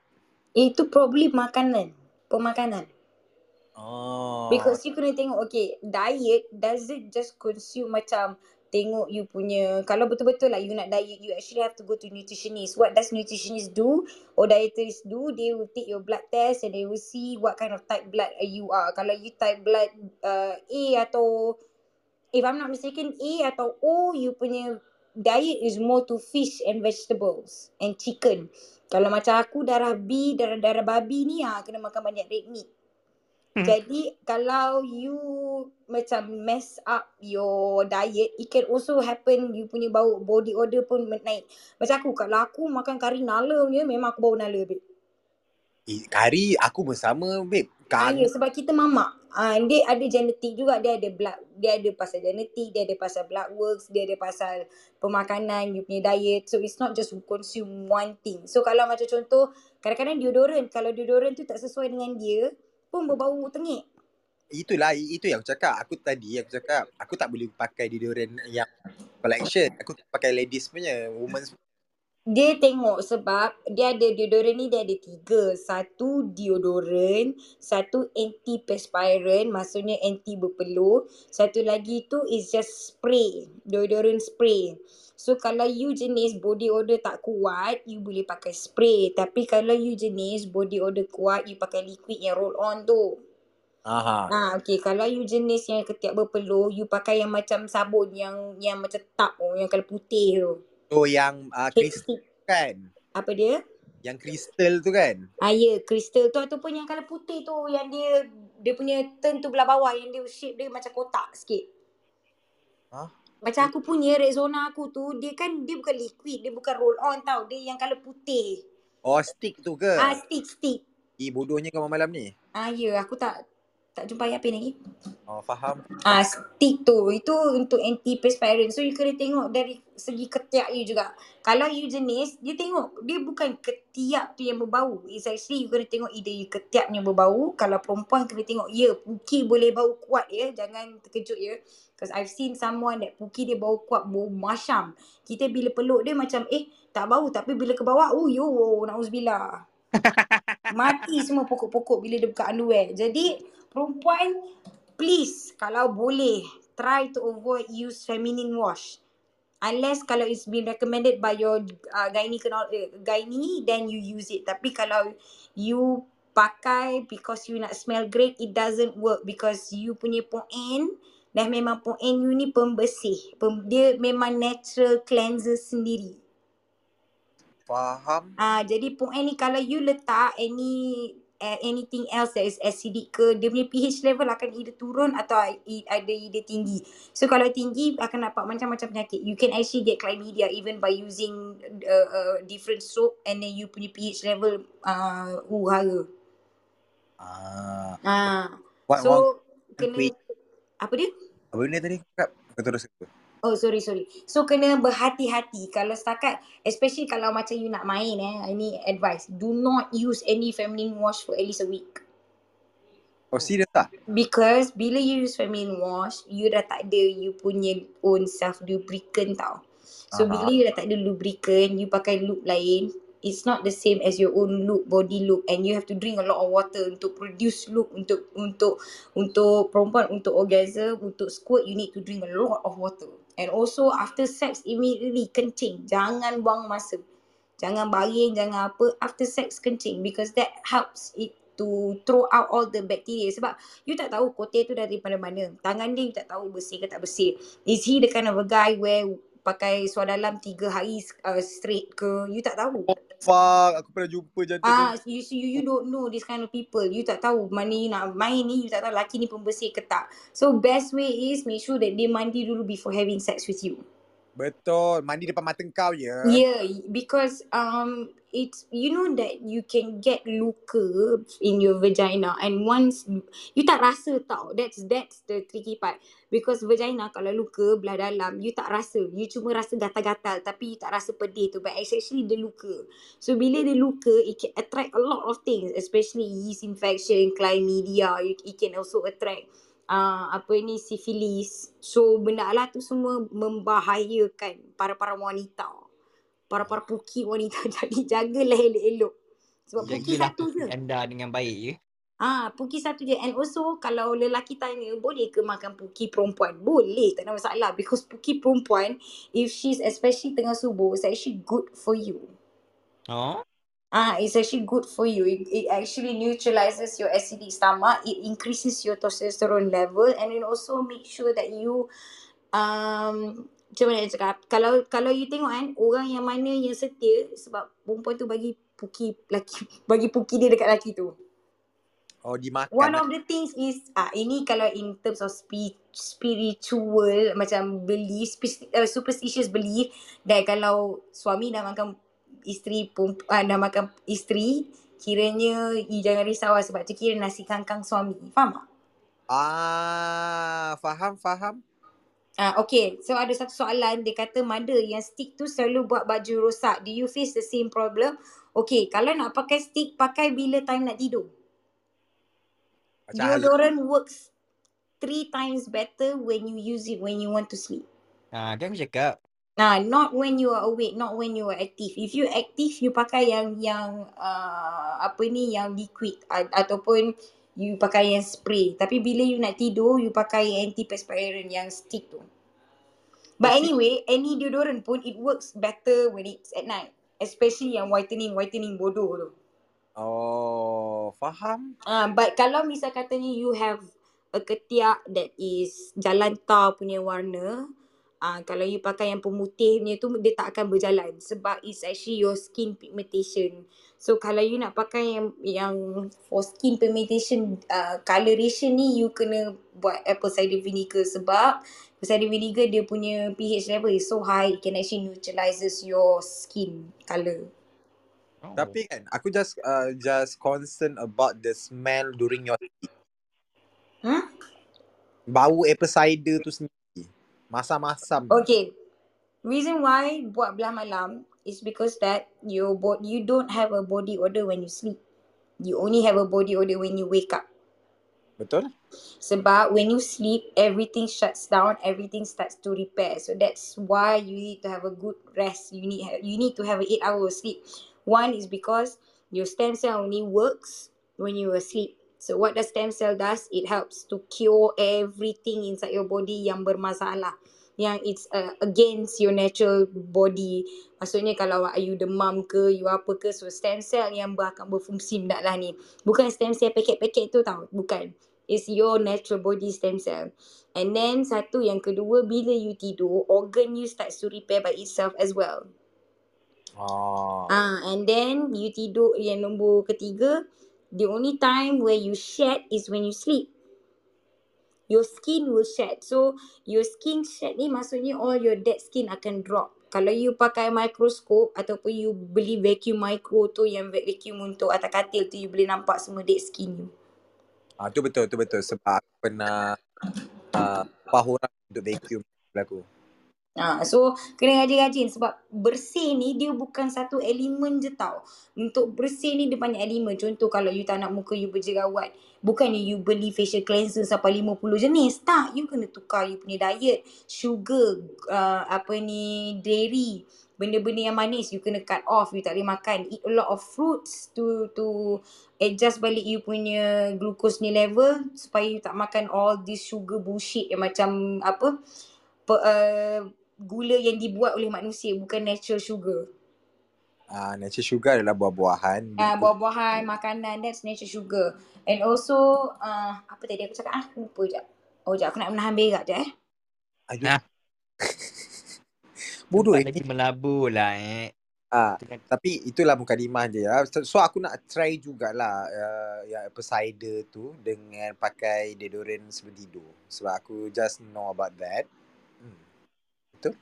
Itu probably makanan. Pemakanan. Oh. Because you kena tengok, okay, diet doesn't just consume macam tengok you punya, kalau betul-betul lah you nak diet, you actually have to go to nutritionist. What does nutritionist do or dietitians do? They will take your blood test and they will see what kind of type blood you are. Kalau you type blood uh, A atau, if I'm not mistaken, A atau O, you punya diet is more to fish and vegetables and chicken. Kalau macam aku darah B, darah-darah babi ni ah, kena makan banyak red meat. Hmm. Jadi kalau you macam mess up your diet, it can also happen you punya bau body odor pun naik. Macam aku, kalau aku makan kari nala punya, memang aku bau nala babe. Eh, kari aku bersama babe. Kan. Ya, sebab kita mamak. Ah, dia ada genetik juga, dia ada blood, dia ada pasal genetik, dia ada pasal blood works, dia ada pasal pemakanan, you punya diet. So it's not just consume one thing. So kalau macam contoh, kadang-kadang deodorant, kalau deodorant tu tak sesuai dengan dia, pun berbau tengik. Itulah, itu yang aku cakap. Aku tadi aku cakap, aku tak boleh pakai deodorant yang collection. Aku pakai ladies punya, women's. Dia tengok sebab dia ada deodorant ni, dia ada tiga. Satu deodorant, satu antiperspirant, maksudnya anti berpeluh. Satu lagi tu is just spray, deodorant spray. So kalau you jenis body odor tak kuat, you boleh pakai spray. Tapi kalau you jenis body odor kuat, you pakai liquid yang roll on tu. Aha. Ha, okay, kalau you jenis yang ketiak berpeluh, you pakai yang macam sabun yang yang macam tap tu, yang kalau putih tu. Oh, yang uh, kristal kan? Apa dia? Yang kristal tu kan? Ah, ya, yeah, kristal tu ataupun yang kalau putih tu yang dia dia punya turn tu belah bawah yang dia shape dia macam kotak sikit. Hah? Macam aku punya Rexona aku tu, dia kan dia bukan liquid, dia bukan roll on tau. Dia yang kalau putih. Oh, stick tu ke? Ah, stick, stick. Eh, bodohnya kau malam ni? Ah, ya, yeah, aku tak tak jumpa apa lagi. Oh, faham. Ah, stick tu. Itu untuk antiperspirant. So, you kena tengok dari segi ketiak you juga. Kalau you jenis, dia tengok. Dia bukan ketiak tu yang berbau. It's actually you kena tengok either you ketiak yang berbau. Kalau perempuan kena tengok, ya, yeah, puki boleh bau kuat ya. Jangan terkejut ya. Because I've seen someone that puki dia bau kuat, bau masyam. Kita bila peluk dia macam, eh, tak bau. Tapi bila ke bawah, oh, yo, na'uzubillah. Mati semua pokok-pokok bila dia buka underwear. Jadi, perempuan, please, kalau boleh, try to avoid use feminine wash. Unless kalau it's been recommended by your uh, gynae, gynae, then you use it. Tapi kalau you pakai because you nak smell great, it doesn't work because you punya point dah memang point you ni pembersih. Pem, dia memang natural cleanser sendiri. Faham? Ah, uh, jadi point ni kalau you letak any anything else that is acidic ke, dia punya pH level akan either turun atau ada either tinggi. So kalau tinggi akan dapat macam-macam penyakit. You can actually get chlamydia even by using uh, uh, different soap and then you punya pH level uh, uhara. Ah. Ah. What, so what, kena wait. Apa dia? Apa benda tadi kak? Kau terus apa? Oh sorry sorry. So kena berhati-hati kalau setakat, especially kalau macam you nak main eh. Ini advice. Do not use any feminine wash for at least a week. Oh serious tak? Because bila you use feminine wash, you dah tak ada you punya own self lubricant tau. So uh-huh. bila you dah tak ada lubricant, you pakai lube lain, it's not the same as your own lube, body lube, and you have to drink a lot of water untuk produce lube untuk untuk untuk perempuan, untuk orgasm, untuk squirt, you need to drink a lot of water. And also after sex immediately kencing. Jangan buang masa. Jangan baring, jangan apa. After sex kencing because that helps it to throw out all the bacteria. Sebab you tak tahu kote tu daripada mana. Tangan dia you tak tahu bersih ke tak bersih. Is he the kind of a guy where pakai suara dalam tiga hari uh, straight ke? You tak tahu. Fuck, aku pernah jumpa jantan. Ah, you, you you don't know this kind of people. You tak tahu mana you nak main ni, you tak tahu laki ni pembersih ke tak. So best way is make sure that dia mandi dulu before having sex with you. Betul, mandi depan mata kau je. Yeah. yeah, because um it's you know that you can get luka in your vagina and once you tak rasa tau. That's that's the tricky part. Because vagina kalau luka belah dalam you tak rasa. You cuma rasa gatal-gatal tapi you tak rasa pedih tu, but it's actually the luka. So bila dia luka it can attract a lot of things, especially yeast infection, chlamydia, it can also attract Uh, apa ni sifilis. So benda lah tu semua membahayakan para-para wanita, para-para puki wanita. Jadi jagalah elok-elok. Sebab Jagilah puki satu je anda dengan baik je. Ah, puki satu je. And also kalau lelaki tanya boleh ke makan puki perempuan, boleh, tak ada masalah. Because puki perempuan, if she's especially tengah subuh, it's actually good for you. Oh? Ah, it's actually good for you. It, it actually neutralizes your acidic stomach. It increases your testosterone level, and it also make sure that you, um, macam mana nak cakap? Kalau kalau you tengok kan, orang yang mana yang setia sebab perempuan tu bagi puki laki, bagi puki dia dekat laki tu. Oh, dimakan. One of the things is ah ini kalau in terms of speech, spiritual macam belief, uh, superstitious belief, dan kalau suami dah makan isteri pun ah, dah makan isteri, kiranya you jangan risau sebab tu kira nasi kangkang suami. Faham tak? Ah, faham, faham. Ah, okay. So ada satu soalan, dia kata mother yang stick tu selalu buat baju rosak. Do you face the same problem? Okay, kalau nak pakai stick, pakai bila time nak tidur. Deodorant works three times better when you use it when you want to sleep. Ah, kan aku cakap. Nah, not when you are awake, not when you are active. If you active, you pakai yang yang uh, apa ni yang liquid uh, ataupun you pakai yang spray. Tapi bila you nak tidur, you pakai antiperspirant yang stick tu. But anyway, any deodorant pun it works better when it's at night, especially yang whitening whitening bodoh tu. Oh, faham. Ah, uh, but kalau misal katanya you have a ketiak that is jalan tar punya warna, Uh, kalau you pakai yang pemutihnya tu dia tak akan berjalan sebab it's actually your skin pigmentation. So kalau you nak pakai yang yang for skin pigmentation uh, coloration ni you kena buat apple cider vinegar sebab apple cider vinegar dia punya pH level is so high it can actually neutralizes your skin color. Oh. Tapi kan aku just uh, just concerned about the smell during your tea. Huh? Bau apple cider tu sendiri. Masam-masam. Okay. Reason why buat belah malam is because that your bod- you don't have a body odor when you sleep. You only have a body odor when you wake up. Betul? Sebab when you sleep, everything shuts down, everything starts to repair. So that's why you need to have a good rest. You need ha- you need to have an eight hour of sleep. One is because your stem cell only works when you are asleep. So what the stem cell does, it helps to cure everything inside your body yang bermasalah. yang it's uh, against your natural body. Maksudnya kalau awak you demam ke, you apa ke, so stem cell yang akan berfungsi benda lah ni. Bukan stem cell paket-paket tu tau, bukan. It's your natural body stem cell. And then satu yang kedua, bila you tidur, organ you starts to repair by itself as well. Oh. Ah, and then you tidur, yang nombor ketiga, the only time where you shed is when you sleep. Your skin will shed. So your skin shed ni maksudnya all your dead skin akan drop. Kalau you pakai mikroskop ataupun you beli vacuum micro tu, yang vacuum untuk atas katil tu, you boleh nampak semua dead skin you. Ah, tu betul, tu betul. Sebab aku pernah uh, pahuran untuk vacuum aku. Ah, so kena rajin-rajin sebab bersih ni dia bukan satu elemen je tau. Untuk bersih ni dia banyak elemen. Contoh kalau you tak nak muka you berjerawat, bukannya you beli facial cleanser sampai lima puluh jenis. Tak, you kena tukar you punya diet, sugar, uh, apa ni, dairy, benda-benda yang manis you kena cut off, you tak boleh makan. Eat a lot of fruits to to adjust balik you punya glucose ni level supaya you tak makan all this sugar bullshit yang macam apa pe, uh, gula yang dibuat oleh manusia, bukan natural sugar. Ah, uh, natural sugar adalah buah-buahan. Ah, uh, buah-buahan, makanan, that's natural sugar. And also uh, apa tadi aku cakap ah lupa jap. Oh jap, aku nak menahan berak jap eh. Aduh. Nah. Bodoh eh. Lagi melabur lah eh. Ah, tapi itulah mukadimah je lah. So aku nak try jugalah uh, yang apple cider tu dengan pakai deodorant sebelum tidur. Sebab aku just know about that. Hmm. Betul?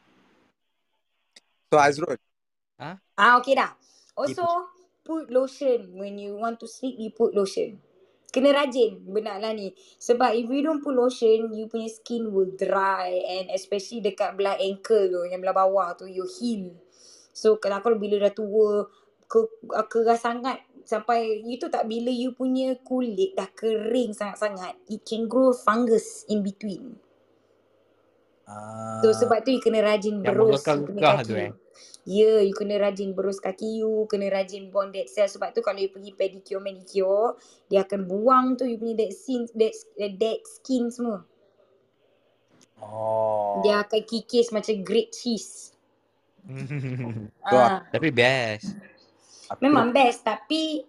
So Azrul. Huh? Ah, okay dah. Also put lotion when you want to sleep, you put lotion. Kena rajin benar lah ni. Sebab if you don't put lotion, you punya skin will dry. And especially dekat belah ankle tu, yang belah bawah tu, you heal. So kalau bila dah tua, ke, keras sangat, sampai you tu tak, bila you punya kulit dah kering sangat-sangat, it can grow fungus in between. So sebab tu you kena rajin berus kekah tu eh. Ya, yeah, you kena rajin berus kaki you, kena rajin bond dead cell. Sebab tu kalau you pergi pedicure, manicure, dia akan buang tu you punya dead skin, dead, dead skin semua. Oh. Dia akan kikis macam great cheese. Ah. Tapi best. Memang best, tapi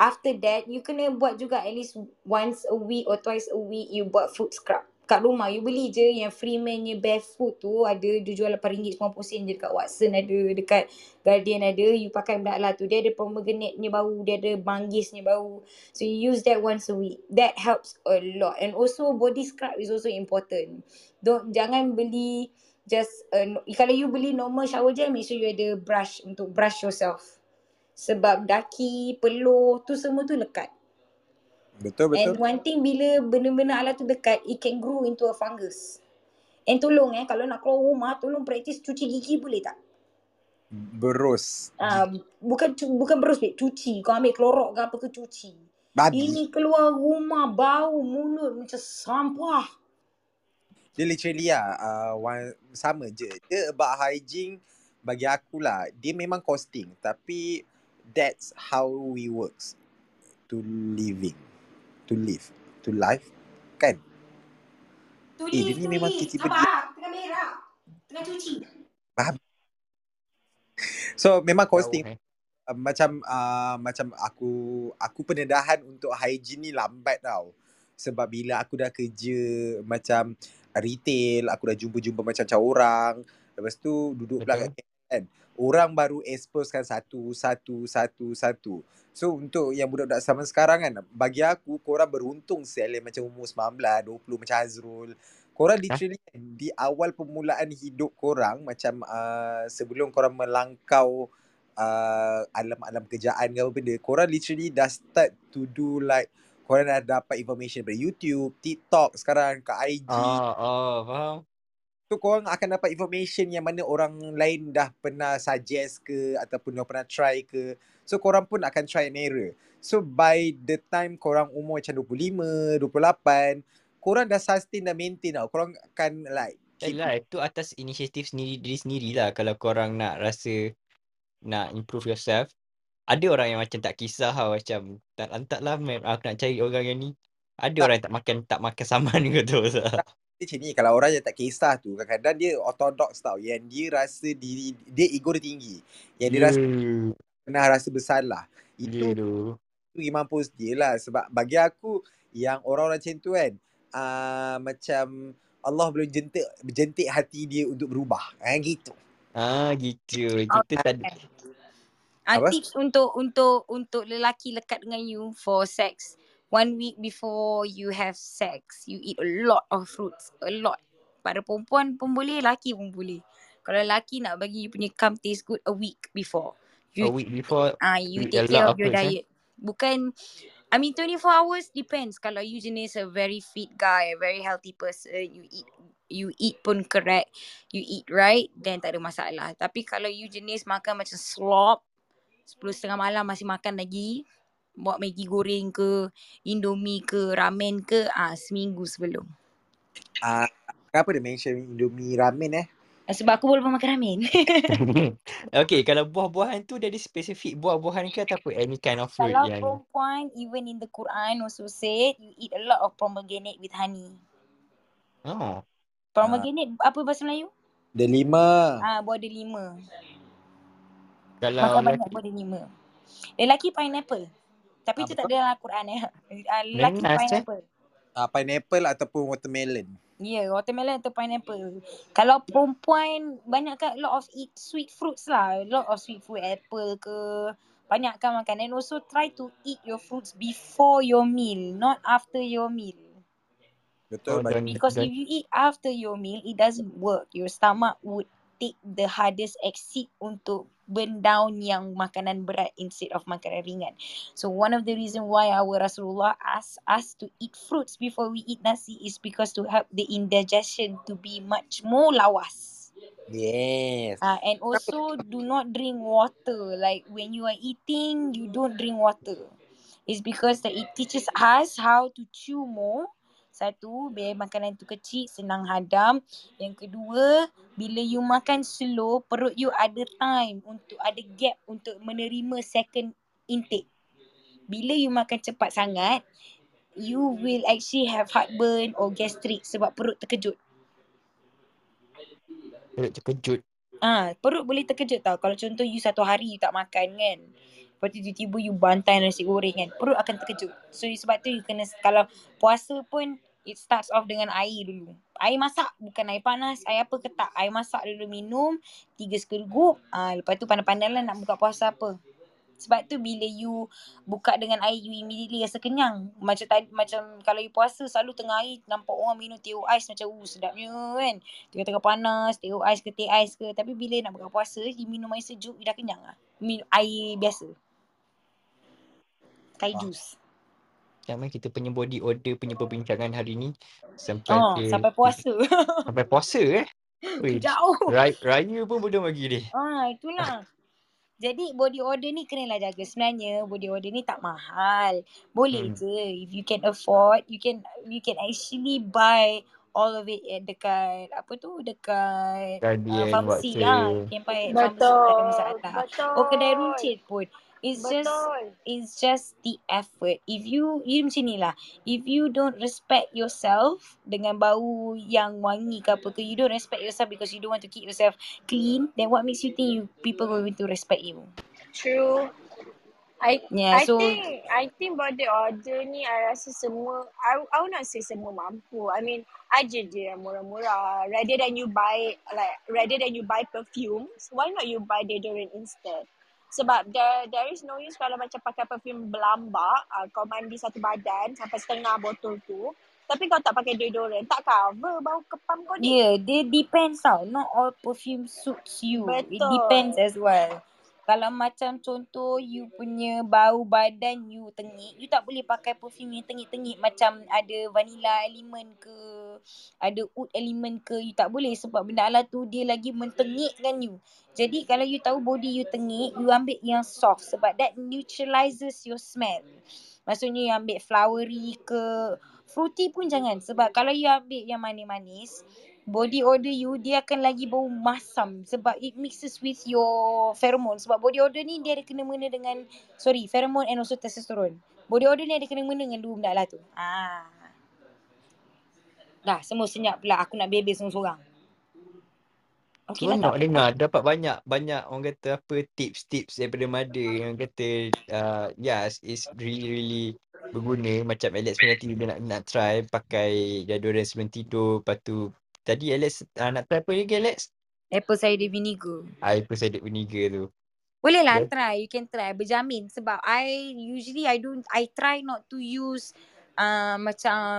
after that you kena buat juga at least once a week or twice a week you buat foot scrub. Kat rumah you beli je yang Freeman ni barefoot tu, ada dia jual lapan ringgit sembilan puluh sen je dekat Watsons, ada dekat Guardian ada. You pakai benda lah tu, dia ada pomegranate ni bau, dia ada manggis ni bau. So you use that once a week, that helps a lot. And also body scrub is also important. Don't, jangan beli just uh, kalau you beli normal shower gel, make sure you ada brush untuk brush yourself. Sebab daki, peluh tu semua tu lekat. Betul, betul. And one thing, bila benda-benda alat tu dekat, it can grow into a fungus. And tolong eh, kalau nak keluar rumah, tolong praktis cuci gigi boleh tak? Berus. Ah, uh, bukan bukan berus, babe. Cuci. Kau ambil klorok ke apa ke, cuci. Madi. Ini keluar rumah bau mulut macam sampah. Dia literally lah, uh, sama je. Dia about hygiene bagi akulah. Dia memang costing, tapi that's how we works. To living. To live, to life, kan? To eh, live, to memang live. Sabar, tengah merah. Tengah cuci. Faham? So, memang costing. Oh, okay. uh, macam uh, macam aku aku pendedahan untuk hygiene ni lambat tau. Sebab bila aku dah kerja macam retail, aku dah jumpa-jumpa macam-macam orang. Lepas tu, duduk belakang kan. Orang baru exposekan satu, satu, satu, satu. So untuk yang budak-budak zaman sekarang kan, bagi aku korang beruntung sekali macam umur sembilan belas, dua puluh macam Hazrul. Korang literally huh? di awal permulaan hidup korang, macam uh, sebelum korang melangkau uh, alam-alam kerjaan ke apa benda, korang literally dah start to do like, korang dah dapat information dari YouTube, TikTok sekarang, kat I G. Oh, oh, faham. So korang akan dapat information yang mana orang lain dah pernah suggest ke ataupun dah pernah try ke. So korang pun akan try and error. So by the time korang umur macam dua puluh lima, dua puluh lapan, korang dah sustain, dah maintain tau. Korang akan like keep... Yalah, itu atas inisiatif sendiri, diri sendiri lah. Kalau korang nak rasa nak improve yourself. Ada orang yang macam tak kisah lah, macam tak lantak lah, aku nak cari orang yang ni. Ada tak. Orang yang tak makan tak makan saman ke tu. Tak. Dia macam ni, kalau orang yang tak kisah tu, kadang-kadang dia ortodoks tau, yang dia rasa diri, dia ego dia tinggi, yang dia yeah. rasa pernah rasa bersalah. Itu yeah, tu mampus dia lah. Sebab bagi aku, yang orang-orang macam tu kan, uh, macam Allah belum jentik, jentik hati dia untuk berubah, kan gitu. Ah gitu, kita okay. tak ada ah, tips untuk untuk untuk lelaki lekat dengan you for sex. One week before you have sex, you eat a lot of fruits, a lot. Pada perempuan pun boleh, lelaki pun boleh. Kalau lelaki nak bagi you punya cum taste good, a week before. You, a week before. Ah, uh, you take care of your diet. Eh? Bukan, I mean twenty-four hours depends. Kalau you jenis a very fit guy, a very healthy person, you eat you eat pun correct, you eat right, then tak ada masalah. Tapi kalau you jenis makan macam slop, sepuluh tiga puluh malam masih makan lagi, buat Maggi goreng ke, Indomie ke, ramen ke, ah seminggu sebelum. Ah, uh, kenapa dia mention Indomie, ramen eh? Sebab aku boleh makan ramen. Okay, kalau buah-buahan tu dia ada spesifik buah-buahan ke ataupun any kind of fruit? Kalau yang perempuan, even in the Quran also said you eat a lot of pomegranate with honey. Oh. Pomegranate uh, apa bahasa Melayu? Delima. Ah, buah delima. Kalau makan lelaki, banyak boleh lima. Lelaki pineapple. Tapi ah, tu betul? Tak ada dalam Al-Quran eh. Lelaki Lenas, pineapple. Ah eh? Pineapple ataupun watermelon. Ya, yeah, watermelon atau pineapple. Kalau perempuan banyakkan lot of eat sweet fruits lah. Lot of sweet fruit, apple ke. Banyakkan makan. And also try to eat your fruits before your meal, not after your meal. Betul. Oh, because if you eat after your meal, it doesn't work. Your stomach would take the hardest exit untuk burn down yang makanan berat instead of makanan ringan. So one of the reason why our Rasulullah asked us to eat fruits before we eat nasi is because to help the indigestion to be much more lawas. Yes. Ah, uh, and also do not drink water. Like when you are eating, you don't drink water. It's because that it teaches us how to chew more. Satu, biar makanan tu kecil, senang hadam. Yang kedua, bila you makan slow, perut you ada time untuk, ada gap untuk menerima second intake. Bila you makan cepat sangat, you will actually have heartburn or gastric sebab perut terkejut. Perut terkejut? Ah, ha, perut boleh terkejut tau. Kalau contoh you satu hari you tak makan kan, lepas tu tiba-tiba you bantai nasi goreng kan, perut akan terkejut. So sebab tu you kena, kalau puasa pun it starts off dengan air dulu. Air masak, bukan air panas, air apa ke tak. Air masak dulu minum, tiga sekelugup. Ah, lepas tu pandai-pandai lah nak buka puasa apa. Sebab tu bila you buka dengan air, you immediately rasa kenyang. Macam tadi, macam kalau you puasa selalu tengah air, nampak orang minum teh ais macam uh, sedapnya kan. Tengah-tengah panas, teh ais ke teh ais ke. Tapi bila nak buka puasa, you minum air sejuk, you dah kenyang lah. Minum air biasa. Kayak jus. Jangan kita punya body odor punya perbincangan hari ni sampai oh, ke, sampai puasa. Sampai puasa eh. Weh, jauh. Raya, raya pun belum lagi ni. Ah, itulah. Jadi body odor ni kenalah jaga. Sebenarnya body odor ni tak mahal. Boleh hmm. je if you can afford, you can you can actually buy all of it dekat apa tu, dekat Guardian, uh, farmasi lah. You can buy at farmasi, ada masalah. Oh, kedai runcit pun. It's Betul. just it's just the effort. If you you macam ni lah, if you don't respect yourself dengan bau yang wangi ke apa ke, you don't respect yourself because you don't want to keep yourself clean, then what makes you think you people going to respect you? True. I yeah, I so, think I think body odor ni I rasa semua, I I would not say semua mampu. I mean aja je yang murah-murah. Rather than you buy like rather than you buy perfumes, why not you buy deodorant instead? Sebab there, there is no use kalau macam pakai perfume berlambak, uh, kau mandi satu badan sampai setengah botol tu, tapi kau tak pakai deodorant, tak cover bau kepam kau ni. Yeah, dia depends tau. Not all perfume suits you. Betul. It depends as well. Kalau macam contoh you punya bau badan you tengik, you tak boleh pakai perfume yang tengik-tengik macam ada vanilla element ke, ada oud element ke, you tak boleh sebab benda Allah tu dia lagi mentengikkan you. Jadi kalau you tahu body you tengik, you ambil yang soft sebab that neutralizes your smell. Maksudnya you ambil flowery ke, fruity pun jangan sebab kalau you ambil yang manis-manis, body odor you dia akan lagi bau masam sebab it mixes with your pheromone. Sebab body odor ni dia ada kena-mengena dengan sorry, pheromone and also testosterone. Body odor ni ada kena-mengena dengan dua benda lah tu. Ah. Dah semua senyap pula. Aku nak bebel seorang-seorang. Okay, so, nak tak dengar dapat banyak banyak orang kata apa tips-tips daripada Madi yang kata uh, yes it's really really berguna. Macam Alex punya tadi dia nak, nak try pakai deodorant sebelum tidur. Lepas tu tadi Alex uh, nak try apa lagi Alex? Apple cider vinegar. Ah, apple cider vinegar tu. Boleh lah yeah. try, you can try, berjamin sebab I usually I don't I try not to use uh, macam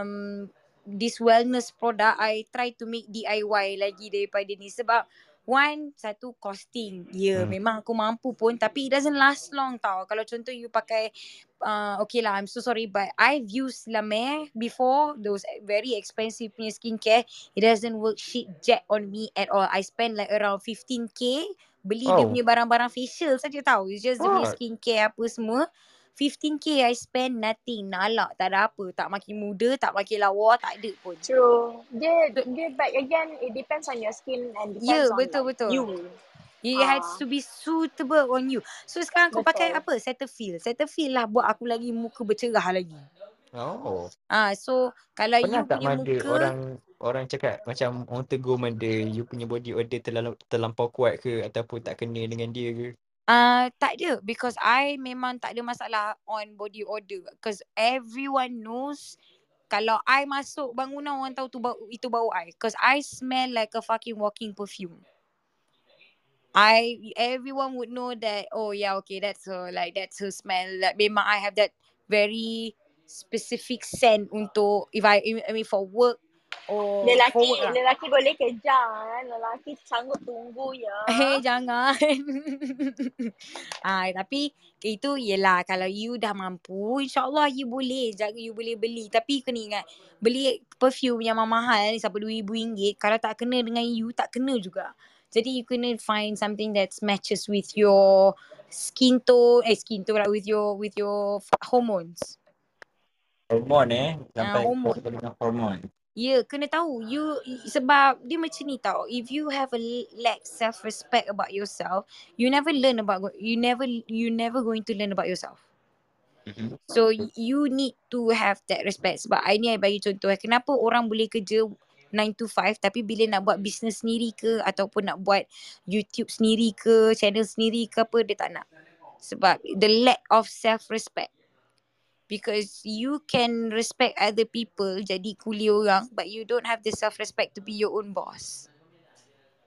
this wellness product. I try to make D I Y lagi daripada ni sebab one, satu costing. Ya yeah, hmm. memang aku mampu pun tapi it doesn't last long tau. Kalau contoh you pakai uh, okay lah I'm so sorry but I've used La Mer before, those very expensive punya skincare. It doesn't work shit jack on me at all. I spend like around fifteen K beli oh. dia punya barang-barang facial saja tau. It's just oh. dia punya skincare apa semua. fifteen K I spend nothing. Nalak tak ada apa. Tak makin muda, tak makin lawa, tak ada pun. True. Dia, dia but again it depends on your skin and depends yeah, on betul, like betul. you. It uh. has to be suitable on you. So sekarang betul. kau pakai apa? Cetaphil. Cetaphil lah buat aku lagi muka bercerah lagi. Oh. Ah, so kalau Pernah you punya muka. Orang orang cakap macam orang tegur Mada you punya body odor terlalu, terlampau kuat ke ataupun tak kena dengan dia ke? Uh, tak ada because I memang tak ada masalah on body odor because everyone knows kalau I masuk bangunan orang tahu tu bau, itu bau I because I smell like a fucking walking perfume. I everyone would know that oh yeah okay that's her like that's her smell like memang I have that very specific scent untuk if I I mean for work. Oh, lelaki lah. Lelaki boleh kejar kan. Lelaki sanggup tunggu ya. Eh hey, jangan. Ah, tapi itu ialah kalau you dah mampu insyaAllah you boleh. You boleh beli. Tapi kena ingat beli perfume yang mahal ni sampai two thousand ringgit. Kalau tak kena dengan you tak kena juga. Jadi you kena find something that matches with your skin tone. Eh skin tone lah with your, with your hormones. Hormon eh sampai uh, hormon. hormon. Ya, yeah, kena tahu you sebab dia macam ni tau. If you have a lack self-respect about yourself, you never learn about you never you never going to learn about yourself. Mm-hmm. So you need to have that respect. Sebab I ni I bagi contoh kenapa orang boleh kerja nine to five tapi bila nak buat business sendiri ke ataupun nak buat YouTube sendiri ke, channel sendiri ke apa dia tak nak. Sebab the lack of self-respect. Because you can respect other people, jadi kuli orang, but you don't have the self-respect to be your own boss.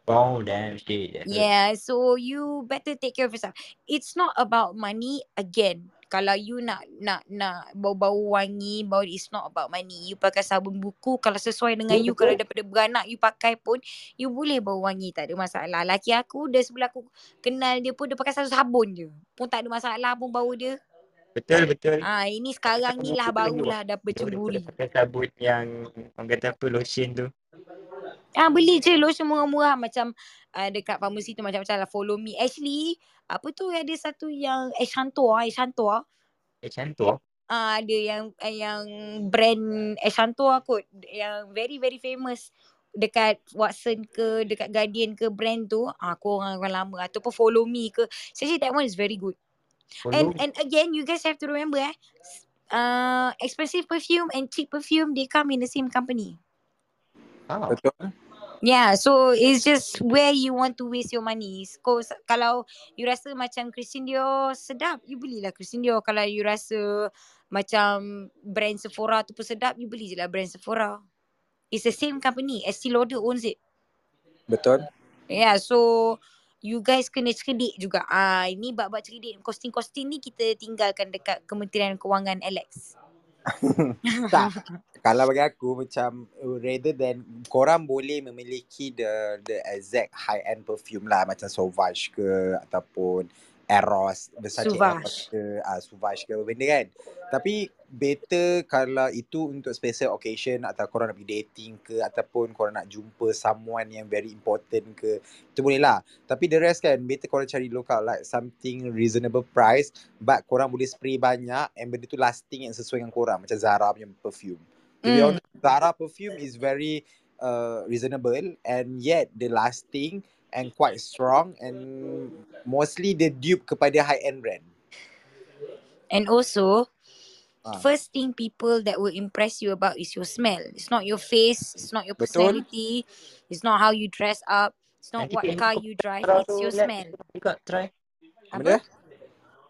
Oh, damn shit. Yeah, so you better take care of yourself. It's not about money, again. Kalau you nak nak nak bau-bau wangi, bau it's not about money. You pakai sabun buku, kalau sesuai dengan you, kalau daripada beranak you pakai pun, you boleh bau wangi, tak ada masalah. Laki aku, dia sebelah aku kenal dia pun, dia pakai satu sabun je. Pun tak ada masalah pun bau dia. Betul, betul. Ah, ini sekarang ni lah barulah dah bercemburi. Pakai sabun yang orang kata apa, lotion tu. Ah, beli je lotion murah-murah macam uh, dekat farmasi tu macam-macam lah. Follow me. Actually, apa tu ada satu yang Esanto ah, Esanto ah. Esanto. Ah, ada yang yang brand Esanto kot yang very very famous dekat Watsons ke, dekat Guardian ke brand tu. Ah, aku orang-orang lama ataupun follow me ke. Actually that one is very good. Follow. And and again, you guys have to remember eh, uh, expensive perfume and cheap perfume, they come in the same company. Oh. Yeah, so it's just where you want to waste your money. So, kalau you rasa macam Christian Dior sedap, you belilah Christian Dior. Kalau you rasa macam brand Sephora tu pun sedap, you beli je lah brand Sephora. It's the same company. Estee Lauder owns it. Betul. Yeah, so you guys kena cerdik juga. Ah, ini bab-bab cerdik. Costing-costing ni kita tinggalkan dekat Kementerian Kewangan, Alex. Tak. Kalau bagi aku macam rather than korang boleh memiliki the the exact high-end perfume lah. Macam Sauvage ke ataupun Eros. Sauvage. Ke, ah, Sauvage ke apa benda kan. Tapi better kalau itu untuk special occasion atau korang nak pergi dating ke ataupun korang nak jumpa someone yang very important ke, itu boleh lah. Tapi the rest kan better korang cari local like something reasonable price but korang boleh spray banyak and benda tu lasting yang sesuai dengan korang macam Zara punya perfume. To be honest, Zara perfume is very uh, reasonable and yet the lasting and quite strong and mostly the dupe kepada high-end brand. And also Uh. First thing people that will impress you about is your smell. It's not your face. It's not your personality. Betul. It's not how you dress up. It's not nanti what car you drive. It's your smell. Kau try. Apa?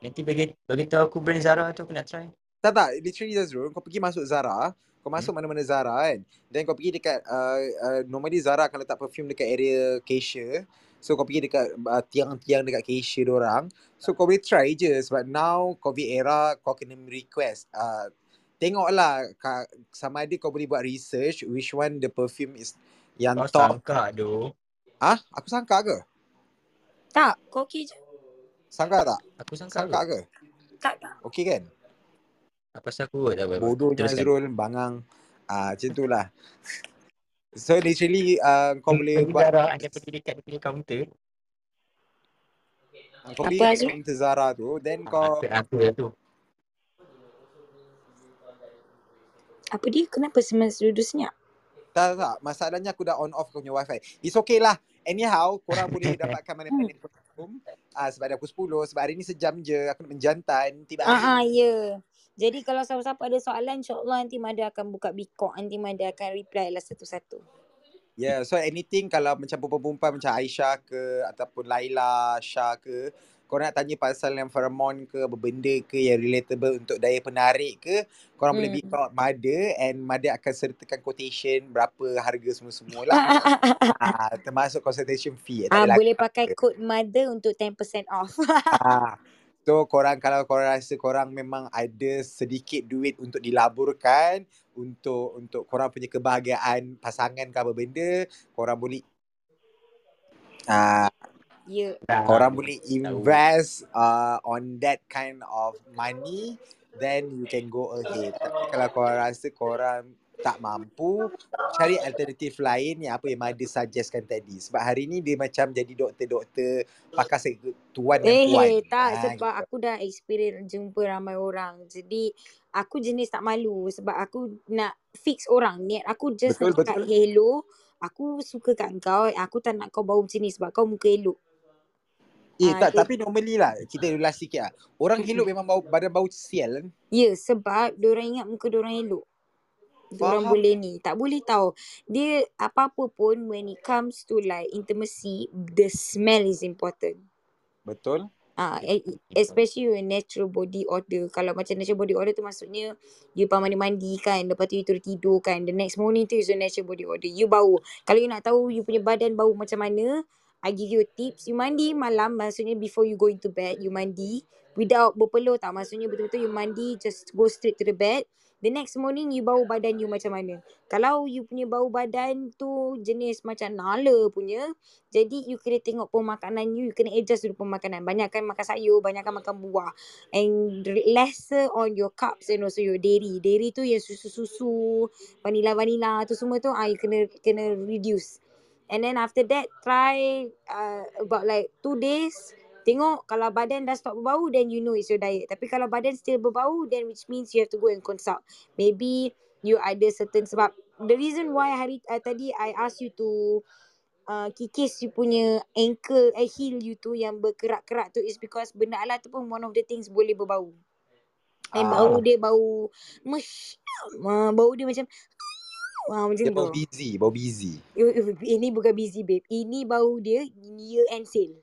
Nanti bagi bagi tahu aku brand Zara tu aku nak try. Tak tak. Literally Azrul, kau pergi masuk Zara. Kau masuk hmm. mana-mana Zara kan. Then kau pergi dekat uh, uh, normally Zara akan letak perfume dekat area cashier. So kau pergi dekat uh, tiang-tiang dekat cashier dorang. So kau boleh try je sebab now COVID era kau kena request. Uh, tengoklah ka, sama ada kau boleh buat research which one the perfume is yang kau top. Kau sangka doh. Ah, aku sangka ke? Tak, kau okey je. Sangka tak? Aku sangka, sangka ke? Tak tak. Okey kan? Apa pasal aku dah buat? Bodohnya Hazrul bangang. Ah, uh, macam itulah. So literally uh, kau boleh buat darah ada pergi dekat dekat kaunter. Kau pergi counter Zara tu, then kau aku tu. Apa dia? Kenapa semua duduk senyap? Tak, tak. Masalahnya aku dah on off kau punya wifi. It's okay lah. Anyhow, korang boleh dapatkan mana-mana platform. Ah, sebab dah pukul sepuluh. Sebab hari ni sejam je. Aku nak menjantan. Tiba ah, ya. Yeah. Jadi kalau siapa-siapa ada soalan, insyaAllah nanti Madi akan buka Bikok. Nanti Madi akan reply lah satu-satu. Yeah, so anything kalau macam perempuan-perempuan macam Aisyah ke ataupun Laila, Syah ke, korang nak tanya pasal yang pheromone ke, benda ke yang relatable untuk daya penarik ke, korang mm. boleh bikot Mada and Mada akan sertakan quotation berapa harga semua-semua lah. ha, termasuk consultation fee. Ah, boleh pakai kod Mada untuk ten percent off. ha, so korang kalau korang rasa korang memang ada sedikit duit untuk dilaburkan, untuk untuk korang punya kebahagiaan pasangan ke apa benda, korang boleh uh, yeah. korang boleh invest uh, on that kind of money, then you can go ahead. Tapi kalau korang rasa korang tak mampu, cari alternatif lain yang apa yang Madi suggestkan tadi. Sebab hari ni dia macam jadi doktor-doktor pakai tuan dan puan. Eh, tak ha, sebab gitu. Aku dah experience jumpa ramai orang. Jadi aku jenis tak malu sebab aku nak fix orang. Niat aku just betul, nak betul. Kat hello, aku suka kat kau, aku tak nak kau bau macam ni sebab kau muka elok. Eh ha, tak, dia... tapi normally lah, kita ulas sikit lah. Orang elok memang bau, badan bau sial kan? Ya, yeah, sebab diorang ingat muka diorang elok. Diorang faham. Boleh ni. Tak boleh tahu. Dia apa-apa pun when it comes to like intimacy, the smell is important. Betul. Ah, uh, especially your natural body odor. Kalau macam natural body odor tu maksudnya you pernah mandi kan, lepas tu you tidur kan, the next morning tu is your natural body odor. You bau. Kalau you nak tahu you punya badan bau macam mana, I give you tips. You mandi malam, maksudnya before you go into bed, you mandi without berpeluh tak. Maksudnya betul-betul you mandi just go straight to the bed. The next morning you bau badan you macam mana. Kalau you punya bau badan tu jenis macam nala punya, jadi you kena tengok pemakanan you. You kena adjust dulu pemakanan. Banyakkan makan sayur, banyakkan makan buah. And lesser on your carbs and also your dairy. Dairy tu yang susu-susu, vanila-vanila tu semua tu ah, you kena kena reduce. And then after that try uh, about like two days. Tengok kalau badan dah stop berbau, then you know it's your diet. Tapi kalau badan still berbau, then which means you have to go and consult. Maybe you ada certain sebab. The reason why hari uh, tadi I ask you to uh, kikis you punya ankle, uh, heel you tu yang berkerak-kerak tu is because benda alat tu pun one of the things boleh berbau. And ah. bau dia bau mesh, uh, bau dia macam uh, macam dia bau busy, bau busy. Ini bukan busy babe. Ini bau dia year end sale.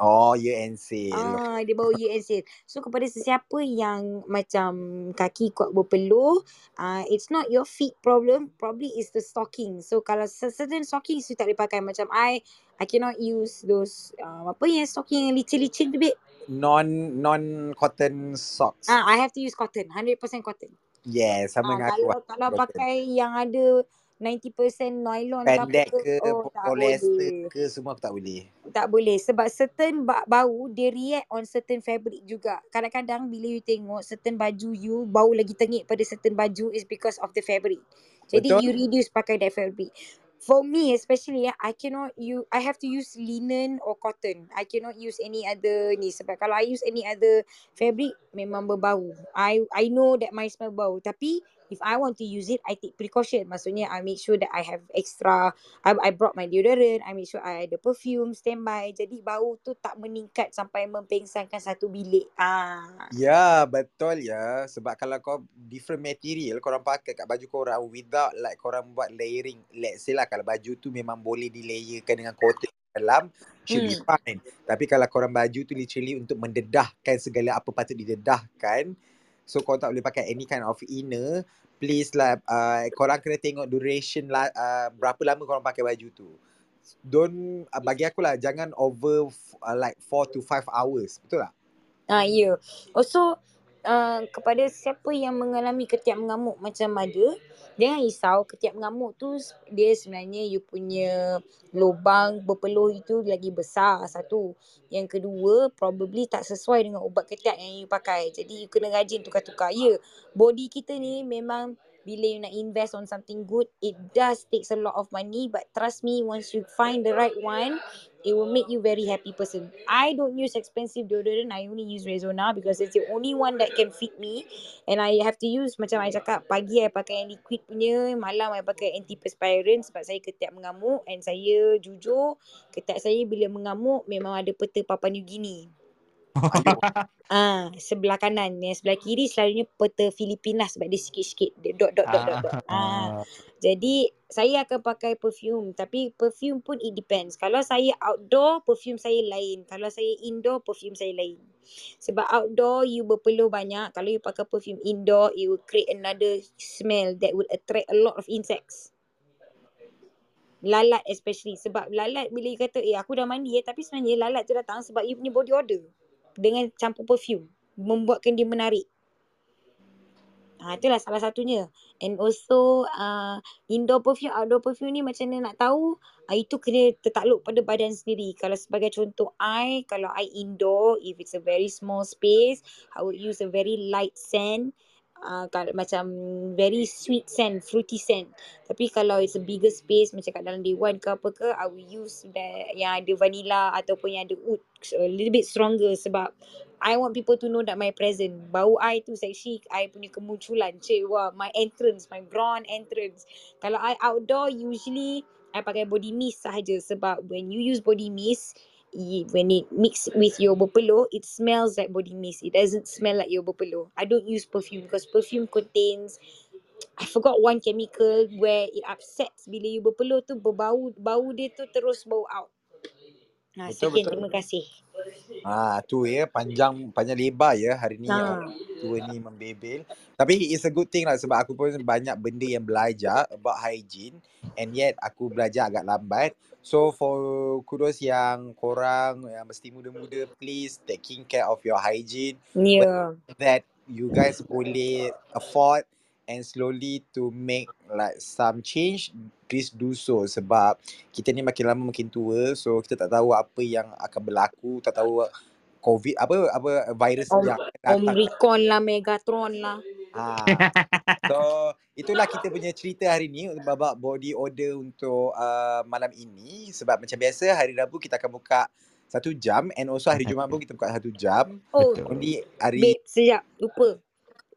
Oh, year end sale. Ah, dia bawa year end sale. So kepada sesiapa yang macam kaki kuat berpeluh, uh, it's not your feet problem, probably it's the stocking. So kalau certain stockings you tak boleh pakai, macam I, I cannot use those uh, apa yang stocking yang licin-licin tu babe. Non non cotton socks. Ah, I have to use cotton, one hundred percent cotton. Yes, yeah, sama dengan aku. Kalau, kalau pakai yang ada ninety percent nylon pendek ke, oh, polyester ke, semua aku tak boleh. Tak boleh sebab certain bau dia react on certain fabric juga. Kadang-kadang bila you tengok certain baju you bau lagi tengik pada certain baju is because of the fabric. Jadi betul. You reduce pakai that fabric. For me especially I cannot you I have to use linen or cotton. I cannot use any other ni sebab kalau I use any other fabric memang berbau. I I know that my smell bau. Tapi if I want to use it, I take precaution. Maksudnya, I make sure that I have extra. I I brought my deodorant. I make sure I ada perfume standby. Jadi bau tu tak meningkat sampai mempengsangkan satu bilik. Ah. Ya, betul ya. Sebab kalau kau different material korang pakai kat baju korang without like korang buat layering. Let's say lah kalau baju tu memang boleh dilayerkan dengan coating dalam, should hmm. be fine. Tapi kalau korang baju tu literally untuk mendedahkan segala apa patut didedahkan, so korang tak boleh pakai any kind of inner. Please lah, uh, korang kena tengok duration lah, uh, berapa lama korang pakai baju tu. Don't, uh, bagi akulah, jangan over uh, like four to five hours. Betul tak? Ah, ya. Yeah. Also, uh, kepada siapa yang mengalami ketiak mengamuk macam ada, jangan risau. Ketiak mengamuk tu, dia sebenarnya you punya lubang berpeluh itu lagi besar, satu. Yang kedua, probably tak sesuai dengan ubat ketiak yang you pakai. Jadi you kena rajin tukar-tukar. Ya, yeah, body kita ni memang bila you nak invest on something good, it does takes a lot of money. But trust me, once you find the right one, it will make you very happy person. I don't use expensive deodorant. I only use Rexona because it's the only one that can fit me. And I have to use, macam I cakap, pagi I pakai yang liquid punya, malam I pakai antiperspirant sebab saya ketiak mengamuk. And saya jujur, ketiak saya bila mengamuk memang ada peta Papua New Guinea. Ah, sebelah kanan, yang sebelah kiri selalunya peta Filipina sebab dia sikit-sikit dia dot dot dot dot dot. Ah, jadi saya akan pakai perfume, tapi perfume pun it depends. Kalau saya outdoor, perfume saya lain. Kalau saya indoor, perfume saya lain. Sebab outdoor you berpeluh banyak, kalau you pakai perfume indoor, it will create another smell that would attract a lot of insects. Lalat especially, sebab lalat bila you kata eh aku dah mandi eh, tapi sebenarnya lalat tu datang sebab you punya body odor dengan campur perfume, membuatkan dia menarik. Ha, itulah salah satunya. And also uh, indoor perfume, outdoor perfume ni macam mana nak tahu, uh, itu kena tertakluk pada badan sendiri. Kalau sebagai contoh I, kalau I indoor, if it's a very small space, I would use a very light scent. Uh, kalau, macam very sweet scent, fruity scent. Tapi kalau it's a bigger space, macam kat dalam dewan ke apa ke, I will use that, yang ada vanilla ataupun yang ada oud, a little bit stronger. Sebab I want people to know that my present. Bau I tu actually I punya kemunculan. Cik, wah, my entrance, my brown entrance. Kalau I outdoor, usually I pakai body mist sahaja. Sebab when you use body mist, It, when it mix with your berpeluh, it smells like body mist. It doesn't smell like your berpeluh. I don't use perfume because perfume contains, I forgot one chemical where it upsets bila you berpeluh tu berbau, bau dia tu terus bau out. Nah, betul, sekian betul. Terima kasih. Ah, tu ya, panjang panjang lebar ya hari ni. Ah. Tu ni membebel. Tapi it's a good thing lah sebab aku pun banyak benda yang belajar about hygiene and yet aku belajar agak lambat. So for kudos yang korang yang mesti muda-muda, please taking care of your hygiene. Yeah. That you guys boleh afford and slowly to make like some change, please do so. Sebab kita ni makin lama makin tua, so kita tak tahu apa yang akan berlaku, tak tahu COVID apa apa virus Om, yang datang. Omicron lah, Megatron lah. Ha. So itulah kita punya cerita hari ni babak body odor untuk uh, malam ini. Sebab macam biasa hari Rabu kita akan buka satu jam and also hari Jumaat pun kita buka satu jam. Oh, only hari. Babe, sejap lupa.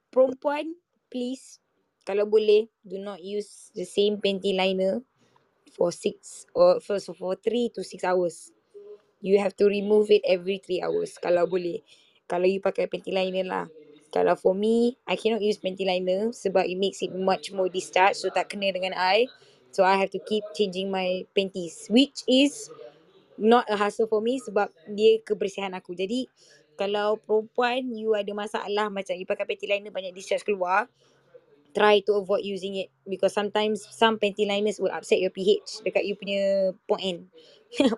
Perempuan, please, kalau boleh, do not use the same panty liner for six or for for three to six hours. You have to remove it every three hours kalau boleh. Kalau you pakai panty liner lah. Kalau for me, I cannot use panty liner sebab it makes it much more discharge, so tak kena dengan I. So I have to keep changing my panties, which is not a hassle for me sebab dia kebersihan aku. Jadi kalau perempuan you ada masalah macam you pakai panty liner banyak discharge keluar, try to avoid using it because sometimes some panty liners will upset your pH dekat you punya point.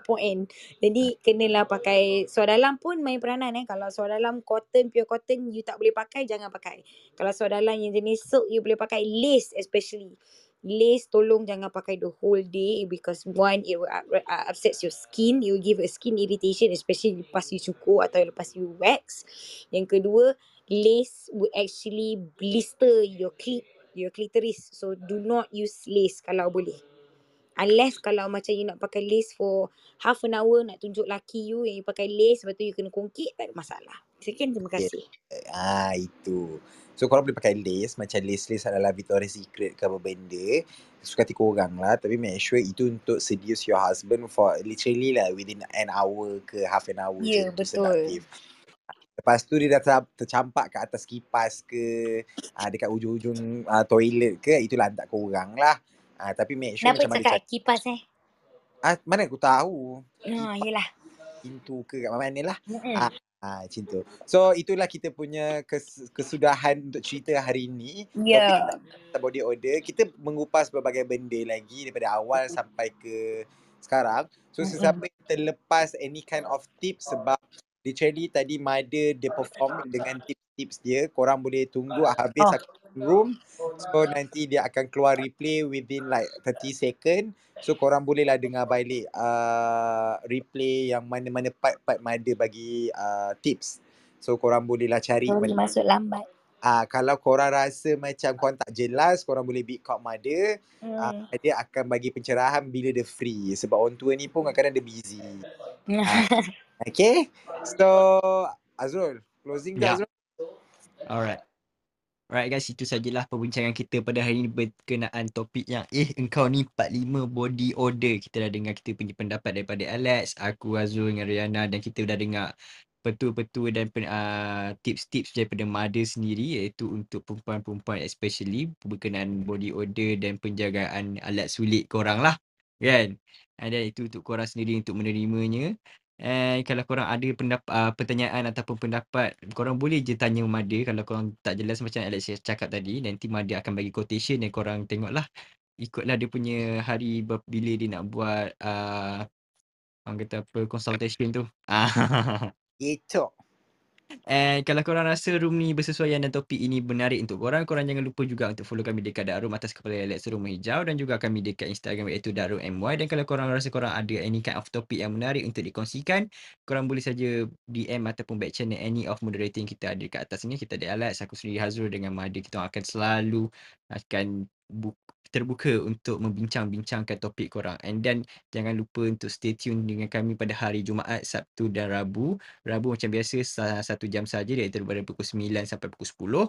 point. Jadi kenalah pakai seluar dalam pun main peranan eh. Kalau seluar dalam cotton, pure cotton you tak boleh pakai, jangan pakai. Kalau seluar dalam yang jenis silk you boleh pakai, lace especially. Lace tolong jangan pakai the whole day because one, it will up, uh, upsets your skin, it will give a skin irritation especially lepas you cukur atau lepas you wax. Yang kedua, lace would actually blister your clit, your clitoris. So do not use lace kalau boleh. Unless kalau macam you nak pakai lace for half an hour, nak tunjuk laki you yang you pakai lace, lepas tu you kena kongkit, tak ada masalah. Sekian, terima kasih. Okay. Ah, itu. So korang boleh pakai lace, macam lace-lace adalah Victoria Secret ke apa benda. Suka hati korang lah, tapi make sure itu untuk seduce your husband for literally lah within an hour ke half an hour. Ya, yeah, betul. Seductive. Lepas tu dia dah tercampak ke atas kipas ke, uh, dekat ujung-ujung uh, toilet ke, itulah hantar korang lah. Ah, tapi make sure kenapa macam mana cakap kipas eh? Ah, mana aku tahu. Ha, yalah. Pintu ke kat mana lah. Mm-hmm. Ah, ah, macam tu. So itulah kita punya kes- kesudahan untuk cerita hari ni. Ya. Yeah. Body order. Kita mengupas berbagai benda lagi daripada awal mm-hmm. sampai ke sekarang. So mm-hmm. sesiapa yang terlepas any kind of tips sebab literally tadi Mada dia perform dengan tips-tips dia. Korang boleh tunggu habis oh. aku room. So nanti dia akan keluar replay within like thirty second. So korang bolehlah dengar balik uh, replay yang mana-mana part-part Mada bagi uh, tips. So korang bolehlah cari. Oh, mana- masuk lambat. Uh, kalau korang rasa macam korang tak jelas, korang boleh beat call Mada. Hmm. Uh, dia akan bagi pencerahan bila dia free. Sebab orang tua ni pun kadang-kadang dia busy. uh, okay. So Azrul, closing ke yeah. Azrul? Alright. Alright guys, itu sajalah perbincangan kita pada hari ini berkenaan topik yang eh engkau ni empat puluh lima body odor. Kita dah dengar kita punya pendapat daripada Alex, aku, Azrul dengan Rihanna, dan kita dah dengar petua-petua dan uh, tips-tips daripada Mada sendiri, iaitu untuk perempuan-perempuan especially berkenaan body odor dan penjagaan alat sulit korang lah kan. Dan itu untuk korang sendiri untuk menerimanya. Eh, kalau korang ada pendap- uh, pertanyaan ataupun pendapat, korang boleh je tanya Mada. Kalau korang tak jelas macam Alex cakap tadi, nanti Mada akan bagi quotation dan korang tengoklah. Ikutlah dia punya hari bila dia nak buat uh, orang kata apa, consultation tu. Itu. Eh, kalau korang rasa room ni bersesuaian dan topik ini menarik untuk korang, korang jangan lupa juga untuk follow kami dekat Darum atas kepala Alex Rumah Hijau, dan juga kami dekat Instagram iaitu Darum My. Dan kalau korang rasa korang ada any kind of topik yang menarik untuk dikongsikan, korang boleh saja D M ataupun back channel any of moderating kita ada dekat atas ni. Kita ada Alex, aku sendiri Hazrul dengan Mada. Kita akan selalu akan bu- terbuka untuk membincang-bincangkan topik korang. And then jangan lupa untuk stay tune dengan kami pada hari Jumaat, Sabtu dan Rabu. Rabu macam biasa satu jam saja, iaitu daripada pukul sembilan sampai pukul sepuluh.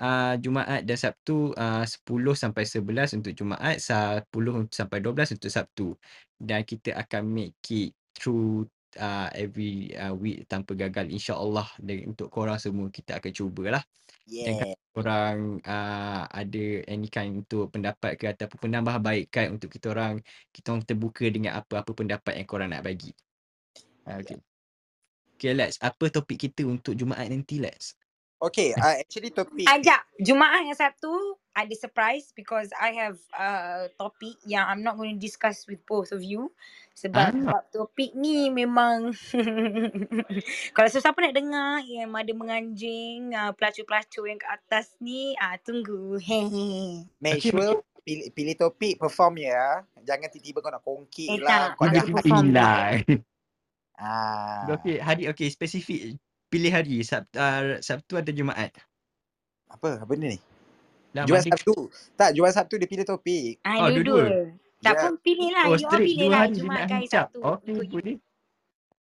Uh, Jumaat dan Sabtu uh, sepuluh sampai sebelas untuk Jumaat, sepuluh sampai dua belas untuk Sabtu. Dan kita akan make it through uh, every uh, week tanpa gagal, insya-Allah. Dan untuk korang semua kita akan cubalah. Yeah. Dan korang uh, ada any kind untuk pendapat ke ataupun penambahbaikan untuk kita orang, kita orang terbuka dengan apa-apa pendapat yang korang nak bagi. Okay. Okay Lex, apa topik kita untuk Jumaat nanti Lex? Okay, uh, actually topik ajak Jumaat yang Sabtu ada surprise because I have uh, topik yang I'm not going to discuss with both of you. Sebab, ah. sebab topik ni memang kalau siapa nak dengar yang ada menganjing, uh, pelacur-pelacur yang kat atas ni, uh, tunggu. Make sure pilih, pilih topik, perform ya. Jangan tiba-tiba kau nak kongkit eh, lah. Kau nak perform lah. ah. Okay, hari, okay, spesifik. Pilih hari, Sabtu, uh, Sabtu atau Jumaat? Apa? Apa ni? Jual Sabtu. Tak, jual Sabtu dia pilih topik. Ah, oh, dua-dua. Tak yeah. pun pilih lah. Oh, you all pilih lah Jumaat kali Sabtu. Okay, okay, boleh.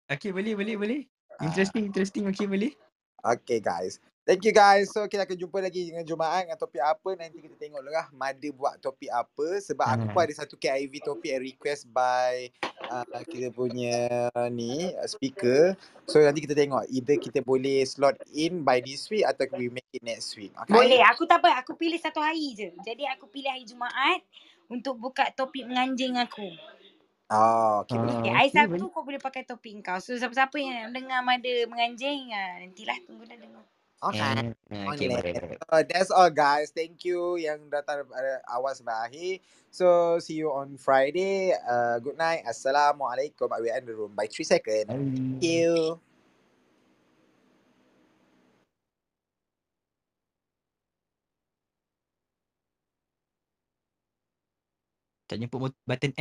Okay, boleh, boleh, boleh. Interesting, ah. interesting. Okay, boleh. Okay, guys. Thank you, guys. So, kita akan jumpa lagi dengan Jumaat dengan topik apa. Nanti kita tengok lah Mada buat topik apa. Sebab hmm. aku pun ada satu K I V topik yang request by uh, kita punya ni, speaker. So, nanti kita tengok. Either kita boleh slot in by this week atau we make it next week. Okay? Boleh. Aku tak apa. Aku pilih satu hari je. Jadi, aku pilih hari Jumaat untuk buka topik menganjing aku. Oh, okay, ah, okay. Hari Sabtu kau boleh pakai topik kau. So, siapa-siapa yang dengar Mada menganjing, uh, nantilah tunggu dah dengar. Okay. Mm, okay, okay. So that's all guys. Thank you yang datang uh, awal sampai akhir. So see you on Friday. Uh, good night. Assalamualaikum. I will end the room by three seconds. Thank you. Tak jumpa button.